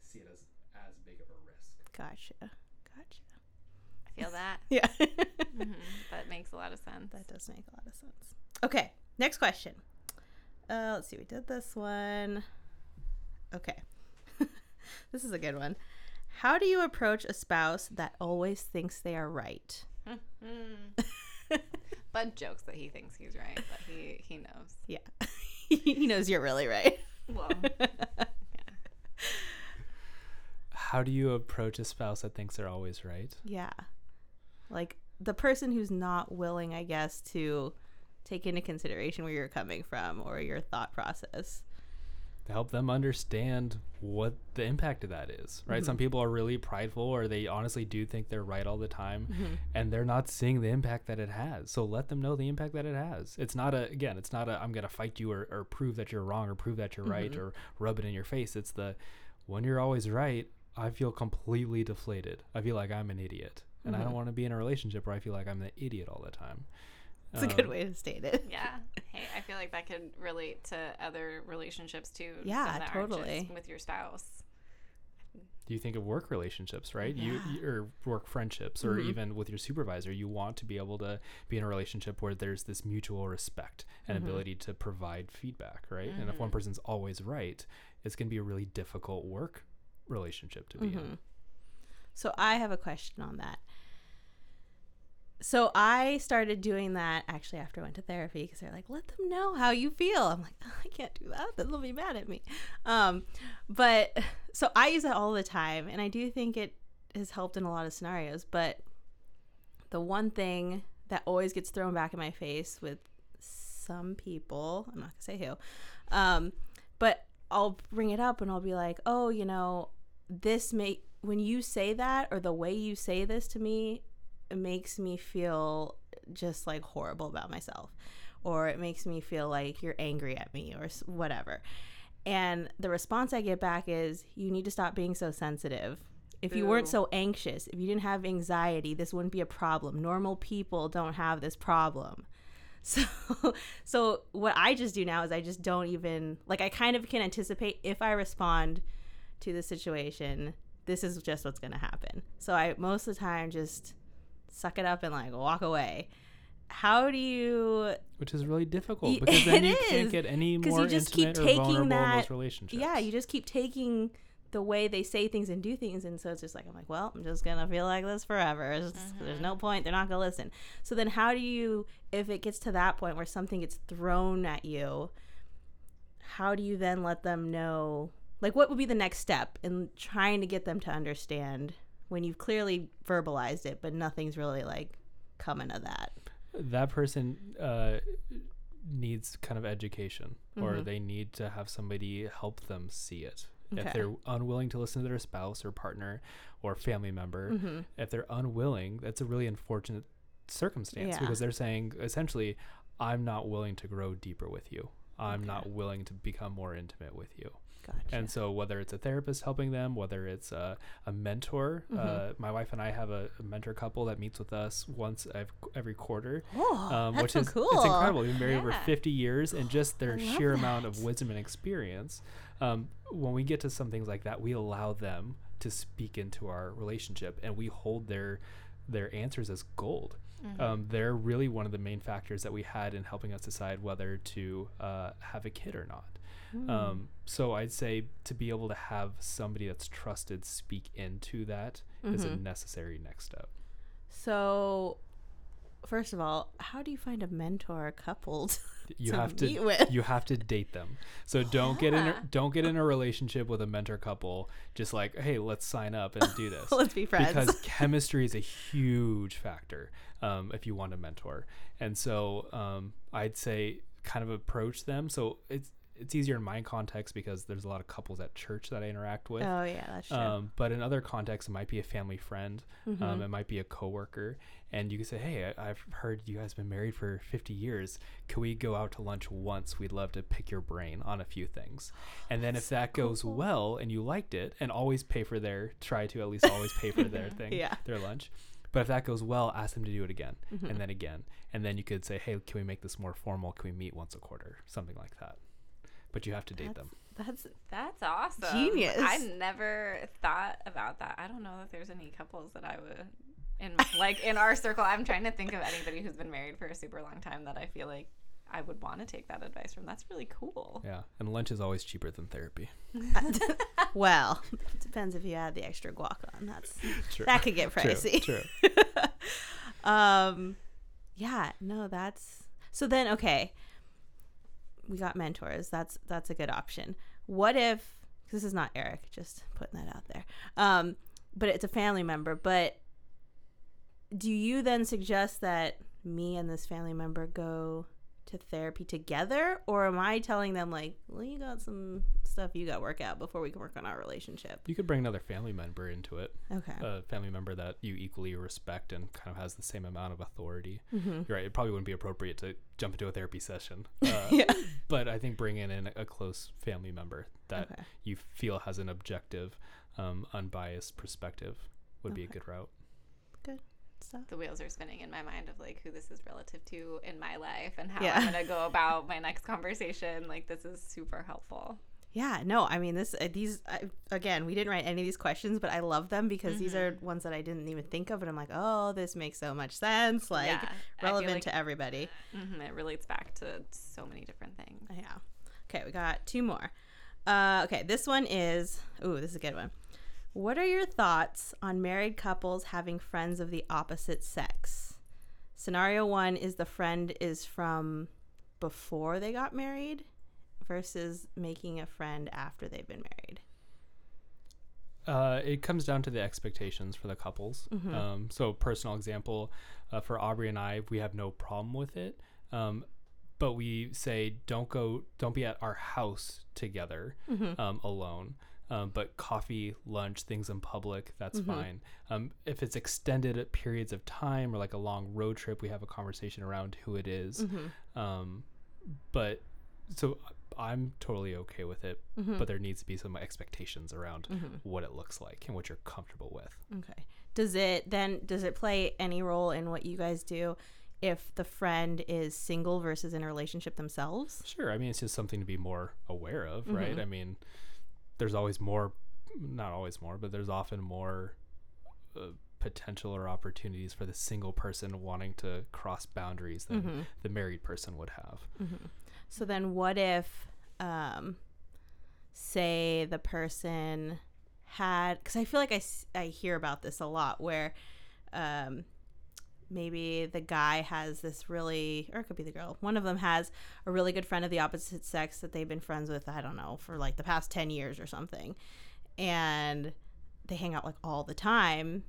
see it as as big of a risk. Gotcha. Gotcha. I feel that. Yeah. mm-hmm. That makes a lot of sense. That does make a lot of sense. Okay. Next question. Uh, let's see. We did this one. Okay. This is a good one. How do you approach a spouse that always thinks they are right? Mm-hmm. Bud jokes that he thinks he's right, but he, he knows. Yeah. He knows you're really right. Well, yeah. How do you approach a spouse that thinks they're always right? Yeah. Like, the person who's not willing, I guess, to take into consideration where you're coming from or your thought process. To help them understand what the impact of that is, right? Mm-hmm. Some people are really prideful or they honestly do think they're right all the time mm-hmm. and they're not seeing the impact that it has. So let them know the impact that it has. It's not a, again, it's not a, I'm going to fight you or, or prove that you're wrong or prove that you're mm-hmm. right or rub it in your face. It's the, when you're always right, I feel completely deflated. I feel like I'm an idiot and mm-hmm. I don't want to be in a relationship where I feel like I'm an idiot all the time. It's a good way to state it. Yeah. Hey, I feel like that could relate to other relationships too. Yeah, that totally. With your spouse. You think of work relationships, right? Yeah. You or work friendships, or mm-hmm. even with your supervisor, you want to be able to be in a relationship where there's this mutual respect and mm-hmm. ability to provide feedback, right? Mm-hmm. And if one person's always right, it's going to be a really difficult work relationship to be mm-hmm. in. So I have a question on that. So I started doing that actually after I went to therapy because they're like, let them know how you feel. I'm like, oh, I can't do that. They'll be mad at me. Um, but so I use it all the time. And I do think it has helped in a lot of scenarios. But the one thing that always gets thrown back in my face with some people, I'm not going to say who, um, but I'll bring it up and I'll be like, oh, you know, this may, when you say that or the way you say this to me, it makes me feel just like horrible about myself, or it makes me feel like you're angry at me or whatever. And the response I get back is, you need to stop being so sensitive. If Ew. You weren't so anxious, if you didn't have anxiety, this wouldn't be a problem. Normal people don't have this problem. So so what I just do now is I just don't even, like, I kind of can anticipate if I respond to the situation, this is just what's going to happen. So I most of the time just suck it up and, like, walk away. how do you... Which is really difficult because then you is. can't get any more you just intimate keep or vulnerable that, in those relationships. Yeah, you just keep taking the way they say things and do things. And so it's just like, I'm like, well, I'm just going to feel like this forever. Just, mm-hmm. There's no point. They're not going to listen. So then how do you, if it gets to that point where something gets thrown at you, how do you then let them know, like, what would be the next step in trying to get them to understand when you've clearly verbalized it, but nothing's really like coming of that? That person uh, needs kind of education, mm-hmm. or they need to have somebody help them see it. Okay. If they're unwilling to listen to their spouse or partner or family member, mm-hmm. if they're unwilling, that's a really unfortunate circumstance, yeah. because they're saying essentially, I'm not willing to grow deeper with you. I'm okay. not willing to become more intimate with you. Gotcha. And so whether it's a therapist helping them, whether it's a, a mentor, mm-hmm. uh, my wife and I have a, a mentor couple that meets with us once every quarter. Oh, um, that's which so is, cool. It's incredible. We've been married yeah. over fifty years, and just their sheer that. amount of wisdom and experience. Um, when we get to some things like that, we allow them to speak into our relationship, and we hold their their answers as gold. Mm-hmm. Um, they're really one of the main factors that we had in helping us decide whether to uh, have a kid or not. Mm. Um, so I'd say to be able to have somebody that's trusted speak into that mm-hmm. is a necessary next step. So first of all, how do you find a mentor coupled you to have meet to, with? You have to date them. So don't yeah. get in a, don't get in a relationship with a mentor couple just like, hey, let's sign up and do this. Let's be friends. Because chemistry is a huge factor um, if you want a mentor. And so um, I'd say kind of approach them. So it's it's easier in my context because there's a lot of couples at church that I interact with. Oh yeah, that's true. Um, but in other contexts, it might be a family friend. Mm-hmm. Um, it might be a coworker. And you can say, hey, I, I've heard you guys have been married for fifty years. Can we go out to lunch once? We'd love to pick your brain on a few things. And then that's if that cool. goes well and you liked it, and always pay for their, try to at least always pay for their thing, yeah. their lunch. But if that goes well, ask them to do it again mm-hmm. and then again. And then you could say, hey, can we make this more formal? Can we meet once a quarter? Something like that. But you have to date that's, them. That's that's awesome. Genius. I never thought about that. I don't know that there's any couples that I would, in like in our circle, I'm trying to think of anybody who's been married for a super long time that I feel like I would want to take that advice from. That's really cool. Yeah. And lunch is always cheaper than therapy. Well, it depends if you add the extra guac on. That's true. That could get pricey. True. true. um, yeah. No, that's. So then, okay. We got mentors. That's that's a good option. What if, cause this is not Eric, just putting that out there, um, but it's a family member. But do you then suggest that me and this family member go to therapy together? Or am I telling them like, well, you got some stuff you got to work out before we can work on our relationship? You could bring another family member into it. Okay. A family member that you equally respect and kind of has the same amount of authority. Mm-hmm. You're right. It probably wouldn't be appropriate to jump into a therapy session. Uh, yeah. But I think bringing in a close family member that okay. you feel has an objective, um, unbiased perspective would okay. be a good route. Good. Stuff. The wheels are spinning in my mind of like who this is relative to in my life and how yeah. I'm gonna go about my next conversation. Like this is super helpful. Yeah, no, I mean this uh, these uh, again, we didn't write any of these questions, but I love them because mm-hmm. these are ones that I didn't even think of, and I'm like, oh, this makes so much sense. Like yeah, relevant like to everybody. Mm-hmm, it relates back to so many different things. Yeah. Okay, we got two more. Uh, okay, this one is ooh, this is a good one. What are your thoughts on married couples having friends of the opposite sex? Scenario one is the friend is from before they got married versus making a friend after they've been married. Uh, it comes down to the expectations for the couples. Mm-hmm. Um, so personal example, uh, for Aubrey and I, we have no problem with it. Um, but we say, don't go, don't be at our house together mm-hmm. um, alone. Um, but coffee, lunch, things in public, that's mm-hmm. fine. Um, if it's extended periods of time or like a long road trip, we have a conversation around who it is. Mm-hmm. Um, but so I'm totally okay with it, mm-hmm. but there needs to be some expectations around mm-hmm. what it looks like and what you're comfortable with. Okay. Does it then, does it play any role in what you guys do if the friend is single versus in a relationship themselves? Sure. I mean, it's just something to be more aware of, mm-hmm. right? I mean... There's always more, not always more, but there's often more uh, potential or opportunities for the single person wanting to cross boundaries than mm-hmm. the married person would have. Mm-hmm. So then what if, um, say the person had, because I feel like I, I hear about this a lot where um, maybe the guy has this really, or it could be the girl, one of them has a really good friend of the opposite sex that they've been friends with, I don't know, for like the past ten years or something. And they hang out like all the time.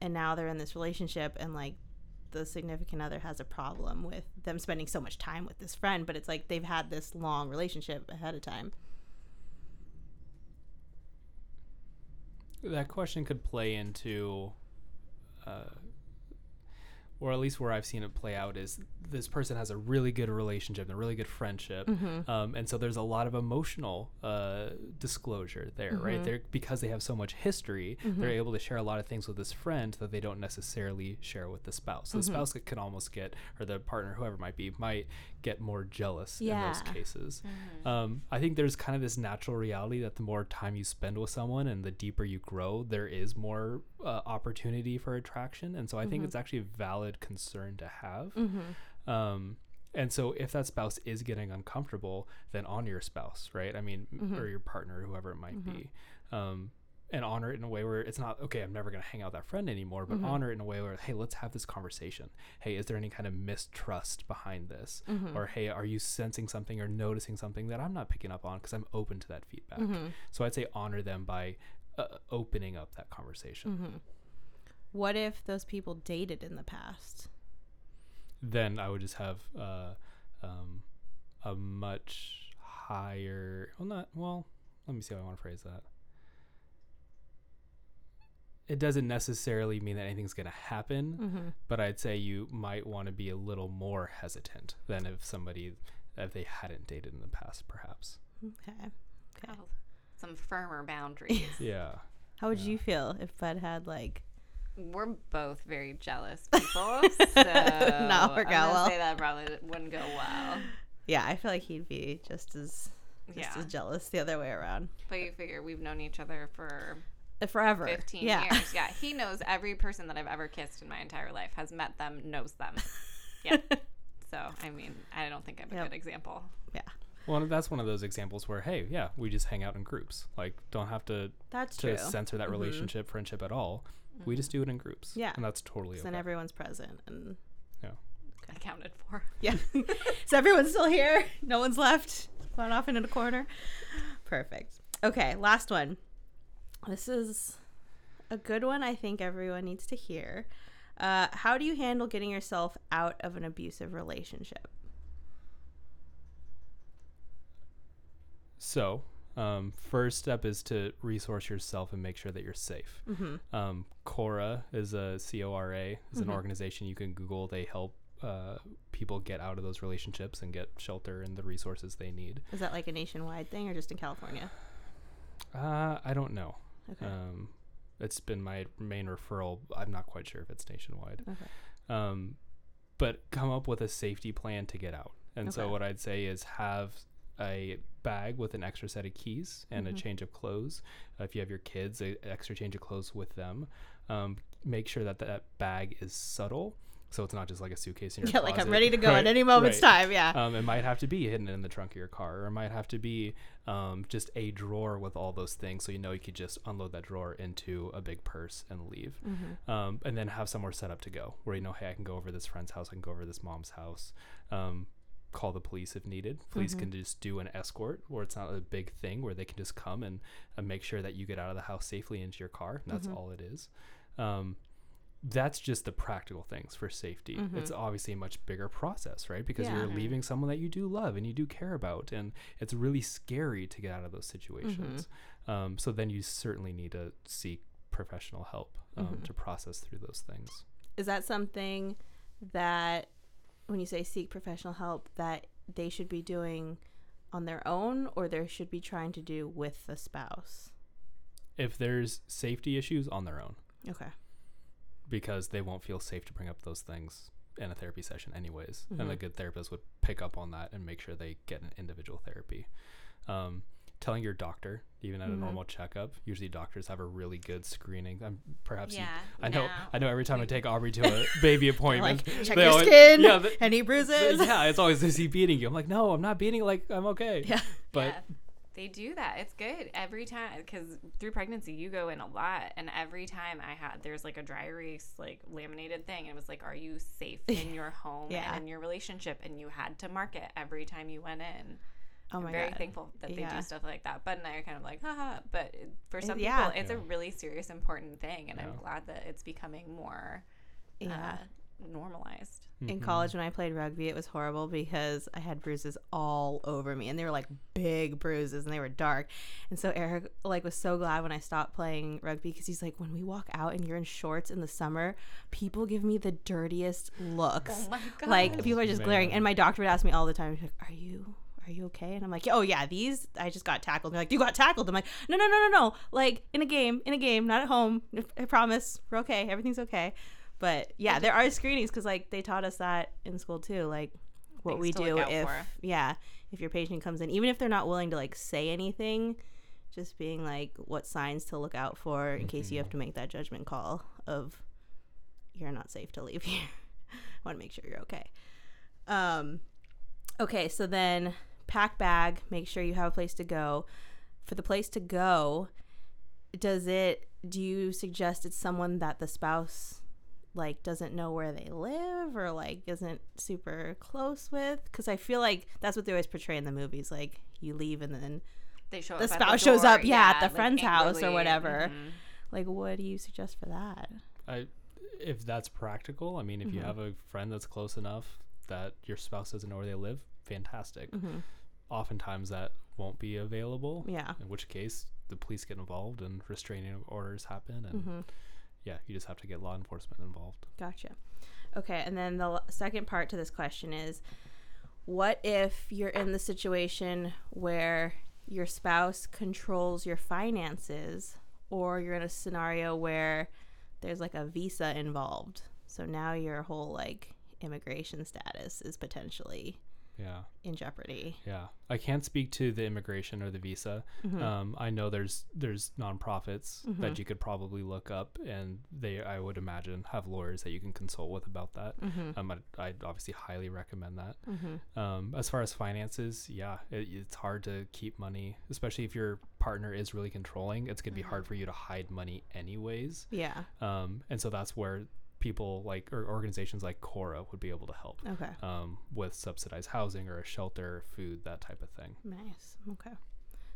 And now they're in this relationship and like the significant other has a problem with them spending so much time with this friend, but it's like they've had this long relationship ahead of time. That question could play into, uh, or at least where I've seen it play out, is this person has a really good relationship and a really good friendship. Mm-hmm. Um, and so there's a lot of emotional uh, disclosure there, mm-hmm. right? They're, because they have so much history, mm-hmm. they're able to share a lot of things with this friend that they don't necessarily share with the spouse. So mm-hmm. the spouse can almost get, or the partner, whoever it might be, might get more jealous yeah. in those cases. Mm-hmm. Um, I think there's kind of this natural reality that the more time you spend with someone and the deeper you grow, there is more uh, opportunity for attraction. And so I mm-hmm. think it's actually valid concern to have. Mm-hmm. Um, and so if that spouse is getting uncomfortable, then honor your spouse, right? I mean, mm-hmm. or your partner, whoever it might mm-hmm. be. Um, and honor it in a way where it's not, okay, I'm never going to hang out with that friend anymore, but mm-hmm. honor it in a way where, hey, let's have this conversation. Hey, is there any kind of mistrust behind this? Mm-hmm. Or, hey, are you sensing something or noticing something that I'm not picking up on because I'm open to that feedback? Mm-hmm. So I'd say honor them by uh, opening up that conversation. Mm-hmm. What if those people dated in the past? Then I would just have uh, um, a much higher... Well, not... Well, let me see how I want to phrase that. It doesn't necessarily mean that anything's going to happen, mm-hmm. but I'd say you might want to be a little more hesitant than if somebody... if they hadn't dated in the past, perhaps. Okay. Okay. Oh, some firmer boundaries. Yeah. How would yeah. you feel if Bud had, like... We're both very jealous people, so not work out well. Say that probably wouldn't go well. Yeah, I feel like he'd be just as just yeah. as jealous the other way around. But you figure we've known each other for forever, fifteen yeah. years. Yeah, he knows every person that I've ever kissed in my entire life, has met them, knows them. Yeah. So I mean, I don't think I'm a yep. good example. Yeah. Well, that's one of those examples where, hey, yeah, we just hang out in groups. Like, don't have to that's to true. censor that mm-hmm. relationship, friendship at all. Mm-hmm. We just do it in groups. Yeah. And that's totally okay. Then everyone's present and yeah. accounted for. Yeah. So everyone's still here. No one's left. Gone off into the corner. Perfect. Okay, last one. This is a good one I think everyone needs to hear. Uh, how do you handle getting yourself out of an abusive relationship? So, um, first step is to resource yourself and make sure that you're safe. Mm-hmm. Um, CORA is a C O R A is mm-hmm. an organization you can Google. They help uh, people get out of those relationships and get shelter and the resources they need. Is that like a nationwide thing or just in California? Uh, I don't know. Okay. Um, it's been my main referral. I'm not quite sure if it's nationwide. Okay. Um, but come up with a safety plan to get out. And okay. so what I'd say is have a bag with an extra set of keys and mm-hmm. a change of clothes. Uh, if you have your kids, an extra change of clothes with them. Um, make sure that that bag is subtle, so it's not just like a suitcase in your yeah, closet. Yeah, like I'm ready to go right, at any moment's right. time, yeah. Um, it might have to be hidden in the trunk of your car, or it might have to be um, just a drawer with all those things, so you know you could just unload that drawer into a big purse and leave. Mm-hmm. Um, and then have somewhere set up to go, where you know, hey, I can go over to this friend's house, I can go over to this mom's house. Um, call the police if needed. Police mm-hmm. can just do an escort, or it's not a big thing where they can just come and, and make sure that you get out of the house safely into your car. And that's mm-hmm. all it is. Um, that's just the practical things for safety. Mm-hmm. It's obviously a much bigger process, right? Because yeah. you're leaving someone that you do love and you do care about, and it's really scary to get out of those situations. Mm-hmm. Um, so then you certainly need to seek professional help um, mm-hmm. to process through those things. Is that something that, when you say seek professional help, that they should be doing on their own, or they should be trying to do with the spouse? If there's safety issues, on their own. Okay. Because they won't feel safe to bring up those things in a therapy session anyways. Mm-hmm. And a good therapist would pick up on that and make sure they get an individual therapy. Um, telling your doctor, even at mm-hmm. a normal checkup, usually doctors have a really good screening. I'm perhaps yeah, you, I know no. I know every time I take Aubrey to a baby appointment, like, check your always, skin, yeah, the, any bruises. The, yeah, it's always, is he beating you? I'm like, no, I'm not beating. Like, I'm okay. Yeah, but yeah, they do that. It's good every time because through pregnancy you go in a lot, and every time I had there's like a dry erase like laminated thing, and it was like, are you safe in your home yeah. and in your relationship? And you had to mark it every time you went in. Oh my I'm very God. thankful that they yeah. do stuff like that. Bud and I are kind of like, haha. But for some yeah. people, it's yeah. a really serious, important thing. And yeah. I'm glad that it's becoming more yeah. uh, normalized. Mm-hmm. In college, when I played rugby, it was horrible because I had bruises all over me. And they were like big bruises and they were dark. And so Eric like was so glad when I stopped playing rugby because he's like, when we walk out and you're in shorts in the summer, people give me the dirtiest looks. Oh my God. Like people are just Man. glaring. And my doctor would ask me all the time, like, are you... are you okay? And I'm like, oh yeah, these, I just got tackled. And they're like, you got tackled? I'm like, no, no, no, no, no. Like in a game, in a game, not at home. I promise. We're okay. Everything's okay. But yeah, there are screenings because like they taught us that in school too. Like what we do if, for. yeah, if your patient comes in, even if they're not willing to like say anything, just being like what signs to look out for in mm-hmm. case you have to make that judgment call of you're not safe to leave here. I want to make sure you're okay. Um, okay. So then, pack bag, make sure you have a place to go. For the place to go, does it, do you suggest it's someone that the spouse like doesn't know where they live or like isn't super close with? Because I feel like that's what they always portray in the movies, like you leave and then they show up, the spouse shows up yeah, yeah at the like friend's angrily. house or whatever. Mm-hmm. Like what do you suggest for that? I if that's practical, I mean if mm-hmm. you have a friend that's close enough that your spouse doesn't know where they live, fantastic. Mm-hmm. Oftentimes that won't be available, yeah in which case the police get involved and restraining orders happen, and mm-hmm. yeah you just have to get law enforcement involved. Gotcha. Okay, and then the second part to this question is, what if you're in the situation where your spouse controls your finances, or you're in a scenario where there's like a visa involved, so now your whole like immigration status is potentially yeah in jeopardy? yeah I can't speak to the immigration or the visa. mm-hmm. um I know there's there's nonprofits mm-hmm. that you could probably look up, and they I would imagine have lawyers that you can consult with about that. mm-hmm. um I'd, I'd obviously highly recommend that. mm-hmm. Um as far as finances, yeah it, it's hard to keep money, especially if your partner is really controlling. It's gonna mm-hmm. be hard for you to hide money anyways. yeah um And so that's where people like, or organizations like CORA would be able to help. Okay. Um, with subsidized housing or a shelter, food, that type of thing. Nice. Okay.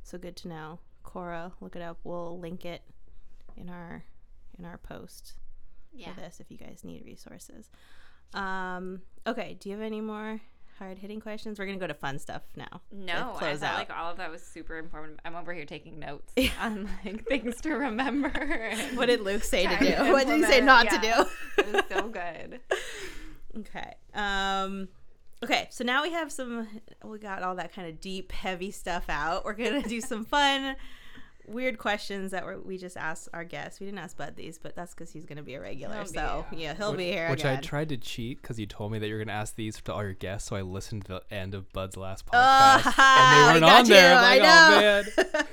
So good to know. CORA, look it up. We'll link it in our in our post yeah. for this if you guys need resources. Um, okay. Do you have any more hard hitting questions? We're gonna go to fun stuff now. No, I thought out. like all of that was super informative. I'm over here taking notes on like things to remember. What did Luke say to do? To what did he say not yeah. to do? It was so good. Okay. Um okay, so now we have some we got all that kind of deep, heavy stuff out. We're gonna do some fun, weird questions that were, we just asked our guests. We didn't ask Bud these, but that's because he's going to be a regular. He'll so, be, yeah. yeah, he'll which, be here Which again. I tried to cheat because you told me that you were going to ask these to all your guests, so I listened to the end of Bud's last podcast, oh, and they weren't we on you. there. Like, I know. Oh, man.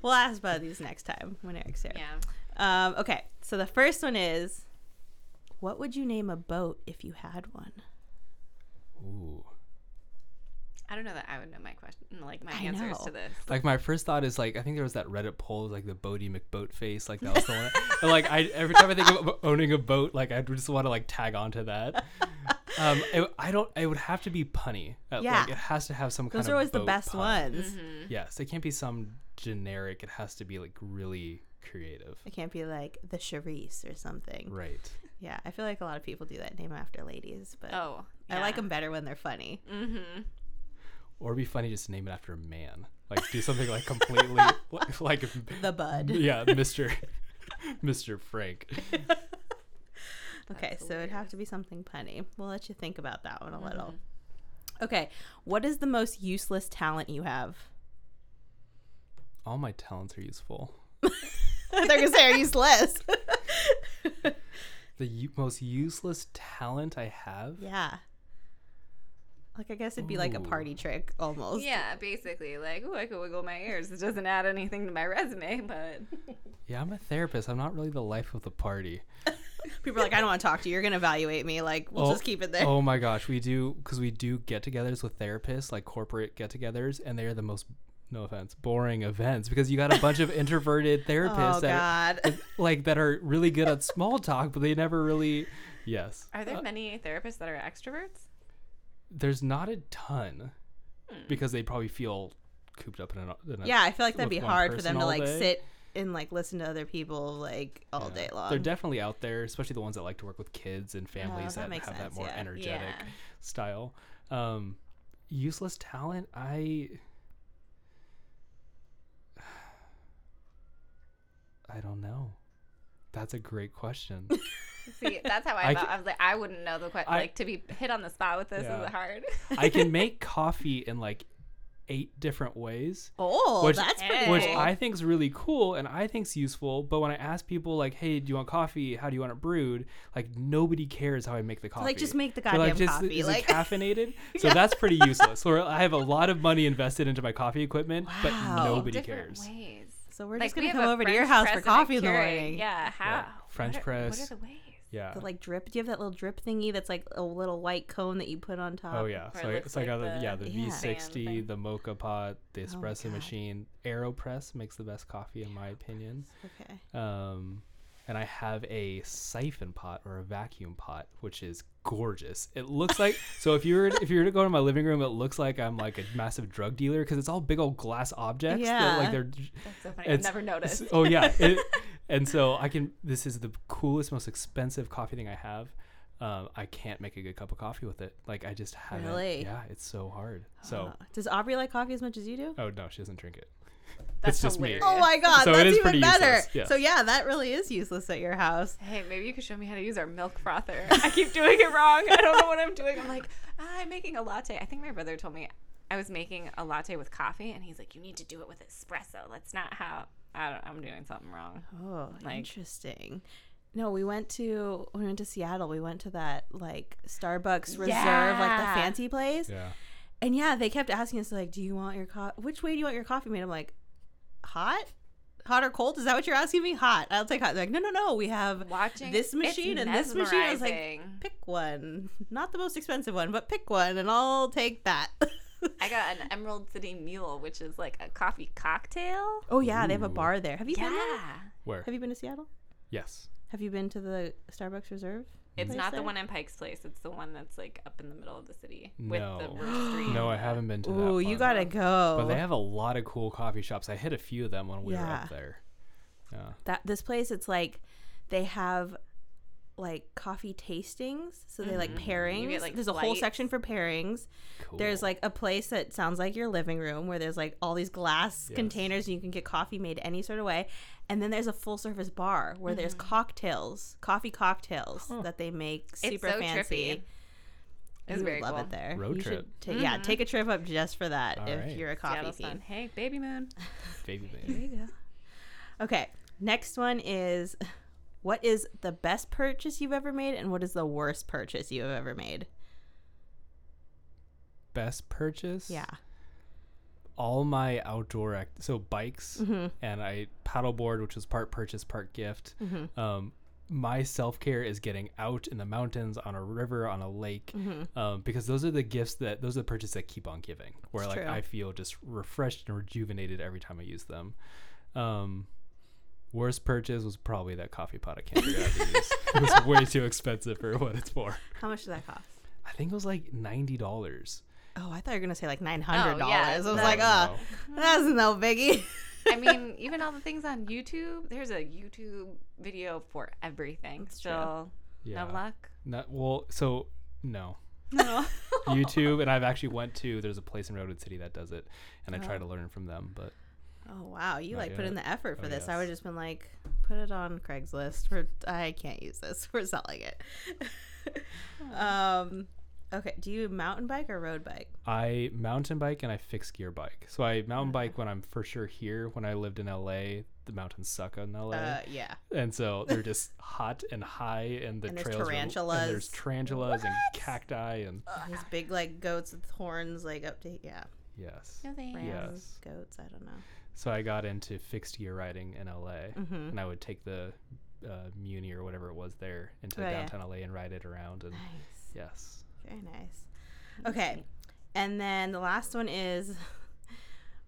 We'll ask Bud these next time when Eric's here. Yeah. Um, okay, so the first one is, what would you name a boat if you had one? Ooh. I don't know that I would know my question, like my I answers know. to this. Like my first thought is like, I think there was that Reddit poll, like the Bodie McBoat Face, like that was the one. And like I, every time I think of owning a boat, like I just want to like tag onto that. Um, it, I don't. It would have to be punny. Yeah, like, it has to have some Those kind of. Those are always boat the best pun. ones. Mm-hmm. Yes, it can't be some generic. It has to be like really creative. It can't be like the Charisse or something. Right. Yeah, I feel like a lot of people do that name after ladies, but oh, yeah. I like them better when they're funny. Mm-hmm. Or it'd be funny just to name it after a man. Like do something like completely like, like the Bud. Yeah, Mister Mister Frank. Okay, That's so weird. It'd have to be something punny. We'll let you think about that one a little. Mm-hmm. Okay, what is the most useless talent you have? All my talents are useful. They're gonna say are useless. The u- most useless talent I have? Yeah. Like, I guess it'd be Ooh. like a party trick almost. Yeah, basically. Like, oh, I could wiggle my ears. It doesn't add anything to my resume, but. Yeah, I'm a therapist. I'm not really the life of the party. People are like, I don't want to talk to you. You're going to evaluate me. Like, we'll oh, just keep it there. Oh, my gosh. We do, because we do get-togethers with therapists, like corporate get-togethers, and they are the most, no offense, boring events, because you got a bunch of introverted therapists oh, that, God. like, that are really good at small talk, but they never really, yes. Are there uh, many therapists that are extroverts? There's not a ton, hmm. because they probably feel cooped up in an. In a, yeah, I feel like that'd be hard for them to like day. sit and like listen to other people like all yeah. day long. They're definitely out there, especially the ones that like to work with kids and families oh, that, that have sense. that more yeah. energetic yeah. style. Um, useless talent, I. I don't know. That's a great question. See, that's how I, I thought. Can, I was like, I wouldn't know the question. Like, to be hit on the spot with this yeah. is hard. I can make coffee in like eight different ways. Oh, which, that's pretty cool. Which I think is really cool and I think is useful. But when I ask people, like, hey, do you want coffee? How do you want it brewed? Like, nobody cares how I make the coffee. So, like, just make the goddamn so, like, just, coffee. Is like, it caffeinated? So yeah. that's pretty useless. So I have a lot of money invested into my coffee equipment, wow. but nobody different cares. Ways. So we're like, just going to come over French to your house for coffee in the morning. Yeah, how? Yeah. French what are, press. What are the ways? Yeah. The, like, drip. Do you have that little drip thingy that's like a little white cone that you put on top? Oh, yeah. So, I, so like I got the, the, yeah, the yeah. V sixty, the mocha pot, the espresso oh, machine. Aeropress makes the best coffee, in Aeropress. my opinion. Okay. Um, and I have a siphon pot or a vacuum pot, which is gorgeous. It looks like, so if you were if you were to go to my living room, it looks like I'm like a massive drug dealer because it's all big old glass objects. Yeah. That, like, they're, that's so funny. I've never noticed. Oh, yeah. It, and so I can, this is the coolest, most expensive coffee thing I have. Um, I can't make a good cup of coffee with it. Like, I just haven't. Really? Yeah, it's so hard. So does Aubrey like coffee as much as you do? Oh, no, she doesn't drink it. That's it's just hilarious. me. Oh my God, so that's even better. Yeah. So yeah, that really is useless at your house. Hey, maybe you could show me how to use our milk frother. I keep doing it wrong. I don't know what I'm doing. I'm like, ah, I'm making a latte. I think my brother told me I was making a latte with coffee, and he's like, you need to do it with espresso. That's not how. I don't, I'm doing something wrong. Oh, like, interesting. No, we went to we went to Seattle. We went to that like Starbucks Reserve, yeah. like the fancy place. Yeah. And yeah, they kept asking us like, do you want your coffee? Which way do you want your coffee made? I'm like, hot? Hot or cold? Is that what you're asking me? Hot. I'll take hot. They're like, no, no, no. We have Watching, this machine and this machine. I was like, pick one. Not the most expensive one, but pick one and I'll take that. I got an Emerald City Mule, which is like a coffee cocktail. Oh, yeah. Ooh. They have a bar there. Have you yeah. been there? Where? Have you been to Seattle? Yes. Have you been to the Starbucks Reserve? It's not there? the one in Pike's Place. It's the one that's like up in the middle of the city with no. the roastery. No, I haven't been to that. Ooh, one. you gotta go. But they have a lot of cool coffee shops. I hit a few of them when we yeah. were up there. Yeah. That this place, it's like they have like coffee tastings, so they mm-hmm. like pairings. You get, like, there's a lights. whole section for pairings. Cool. There's like a place that sounds like your living room where there's like all these glass yes. containers and you can get coffee made any sort of way. And then there's a full service bar where mm-hmm. there's cocktails, coffee cocktails huh. that they make super it's so fancy. Trippy. It's very love cool. it there. Road you trip. Ta- mm-hmm. Yeah, take a trip up just for that all if right. you're a coffee Seattle fiend. Hey, baby moon. Baby moon. There you go. Okay, next one is, what is the best purchase you've ever made and what is the worst purchase you have ever made? Best purchase? Yeah. All my outdoor act- so bikes mm-hmm. and I paddleboard, which was part purchase, part gift. Mm-hmm. Um, my self-care is getting out in the mountains, on a river, on a lake, mm-hmm. um, because those are the gifts that those are the purchases that keep on giving, where it's like true. I feel just refreshed and rejuvenated every time I use them. Um, Worst purchase was probably that coffee pot I can't figure out how to use. It was way too expensive for what it's for. How much did that cost? I think it was like ninety dollars. Oh, I thought you were going to say like nine hundred dollars. Oh, yeah, I was like, oh, no. That's no biggie. I mean, even all the things on YouTube, there's a YouTube video for everything. So, yeah. no luck? No, well, so, no. No. YouTube, and I've actually went to, there's a place in Redwood City that does it, and oh. I try to learn from them, but. Oh, wow. You, Not like, yet. put in the effort for oh, this. Yes. I would have just been like, put it on Craigslist. We're, I can't use this. We're selling it. um, okay. Do you mountain bike or road bike? I mountain bike and I fixed gear bike. So I mountain bike when I'm for sure here. When I lived in L A, the mountains suck on L A. Uh, yeah. And so they're just hot and high, and the and trails. There's tarantulas. Are, and there's tarantulas what? and cacti and Ugh. these big like goats with horns like up to yeah. Yes. No thanks. Yes. Goats. I don't know. So I got into fixed gear riding in L A, mm-hmm. and I would take the uh, Muni or whatever it was there into oh, downtown yeah. L A and ride it around. And nice. Yes. Very nice. Okay, and then the last one is.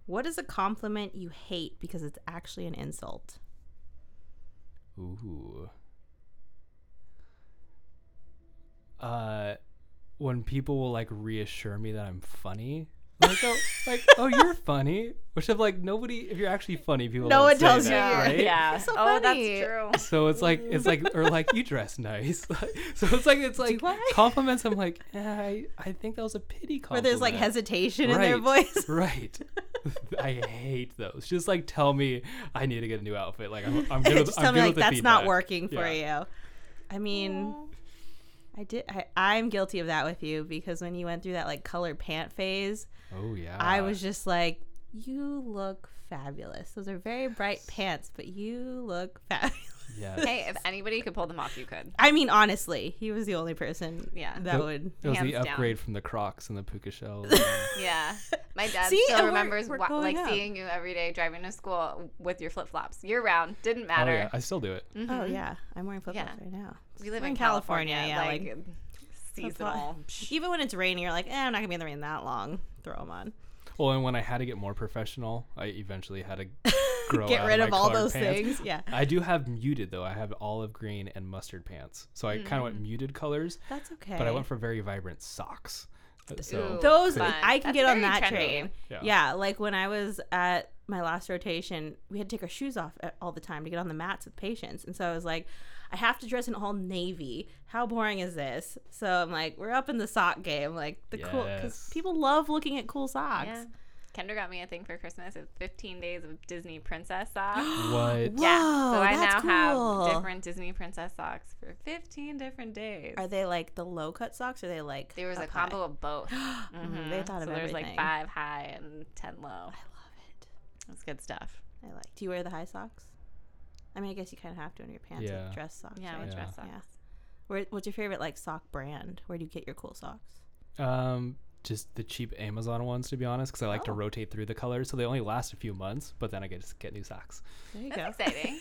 What is a compliment you hate because it's actually an insult? Ooh. Uh, when people will like reassure me that I'm funny, like, oh, like, oh, you're funny, which I'm like, nobody. If you're actually funny, people no one tells you, right? Yeah. So oh, funny. That's true. So it's like it's like or like you dress nice. So it's like it's like compliments. I'm like, eh, I I think that was a pity compliment. Where there's like hesitation right, in their voice. Right. I hate those. Just like tell me I need to get a new outfit. Like I'm, I'm good. Just with, tell I'm me good like that's feedback. Not working for yeah. you. I mean, aww. I did. I, I'm guilty of that with you because when you went through that like colored pant phase, oh yeah, I was just like, you look fabulous. Those are very bright yes. pants, but you look fabulous. Yes. Hey, if anybody could pull them off, you could. I mean, honestly, he was the only person. Yeah. That the, would. It was the upgrade down. From the Crocs and the puka shells. And... yeah. My dad See, still remembers we're, we're wa- like out. Seeing you every day driving to school with your flip flops year round. Didn't matter. Oh, yeah. I still do it. Mm-hmm. Oh yeah, I'm wearing flip flops yeah. right now. We live we're in California. California yeah, like, like seasonal. Even when it's raining, you're like, eh, I'm not gonna be in the rain that long. Throw them on. Well, and when I had to get more professional, I eventually had to grow get out rid of, my of all those pants. Things. Yeah, I do have muted though. I have olive green and mustard pants, so I mm. kind of went muted colors. That's okay. But I went for very vibrant socks. So Ooh, those fun. I can That's get on that trendy. Train. Yeah. yeah, like when I was at my last rotation, we had to take our shoes off all the time to get on the mats with patients, and so I was like, I have to dress in all navy. How boring is this? So I'm like, we're up in the sock game. Like the yes. cool, because people love looking at cool socks. Yeah. Kendra got me a thing for Christmas. It's fifteen days of Disney princess socks. What? Yeah. Whoa, so I that's now cool. have different Disney princess socks for fifteen different days. Are they like the low cut socks? Or are they like there was a combo high? Of both. mm-hmm. They thought so of everything. So there's like five high and ten low. I love it. That's good stuff. I like. Do you wear the high socks? I mean, I guess you kind of have to in your pants yeah. with dress socks. Yeah, right? with dress socks. Yeah. Where, what's your favorite like sock brand? Where do you get your cool socks? Um, just the cheap Amazon ones, to be honest, because I like oh. to rotate through the colors, so they only last a few months. But then I get just get new socks. There you that's go. Exciting.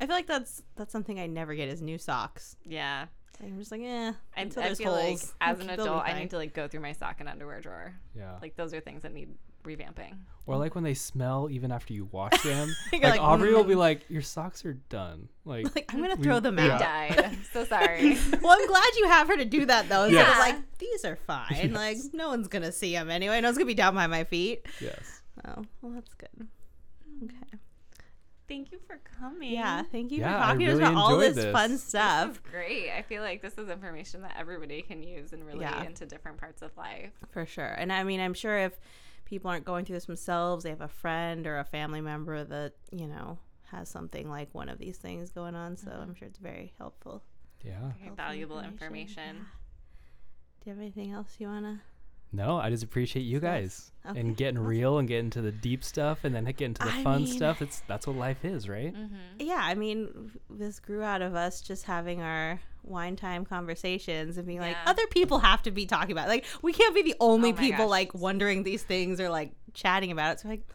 I feel like that's that's something I never get is new socks. Yeah, like, I'm just like, eh. I, until I there's feel holes. Like as an adult, I need to like go through my sock and underwear drawer. Yeah, like those are things that need. Revamping or like when they smell even after you wash them like, like Aubrey mm-hmm. will be like your socks are done like, like I'm gonna throw we, them out I died I'm so sorry well I'm glad you have her to do that though yeah. like these are fine yes. like no one's gonna see them anyway no one's gonna be down by my feet yes oh well that's good okay thank you for coming yeah thank you yeah, for talking really to us about all this, this fun stuff this is great I feel like this is information that everybody can use and relate yeah. into different parts of life for sure and I mean I'm sure if people aren't going through this themselves. They have a friend or a family member that, you know, has something like one of these things going on. So mm-hmm. I'm sure it's very helpful. Yeah. Very helpful valuable information. information. Yeah. Do you have anything else you want to? No, I just appreciate you guys okay. and getting awesome. Real and getting to the deep stuff and then getting to the I fun mean, stuff. It's That's what life is, right? Mm-hmm. Yeah. I mean, this grew out of us just having our wine time conversations and being yeah. like, other people have to be talking about it. Like, we can't be the only oh people gosh. Like wondering these things or like chatting about it. So, like,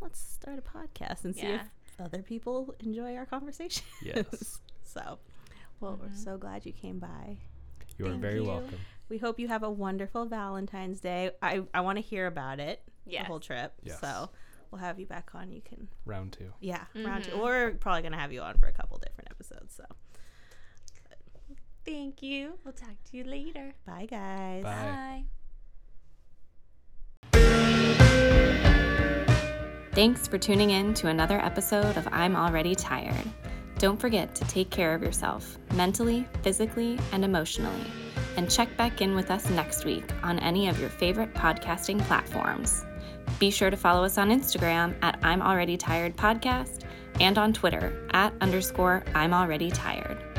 let's start a podcast and see yeah. if other people enjoy our conversations. Yes. so, well, mm-hmm. we're so glad you came by. You Thank are very you. Welcome. We hope you have a wonderful Valentine's Day. I, I want to hear about it yes. the whole trip. Yes. So we'll have you back on. You can round two. Yeah, mm-hmm. round two. We're probably gonna have you on for a couple different episodes. So thank you. We'll talk to you later. Bye, guys. Bye. Bye. Thanks for tuning in to another episode of I'm Already Tired. Don't forget to take care of yourself mentally, physically, and emotionally. And check back in with us next week on any of your favorite podcasting platforms. Be sure to follow us on Instagram at I'm Already Tired Podcast and on Twitter at underscore I'm Already Tired.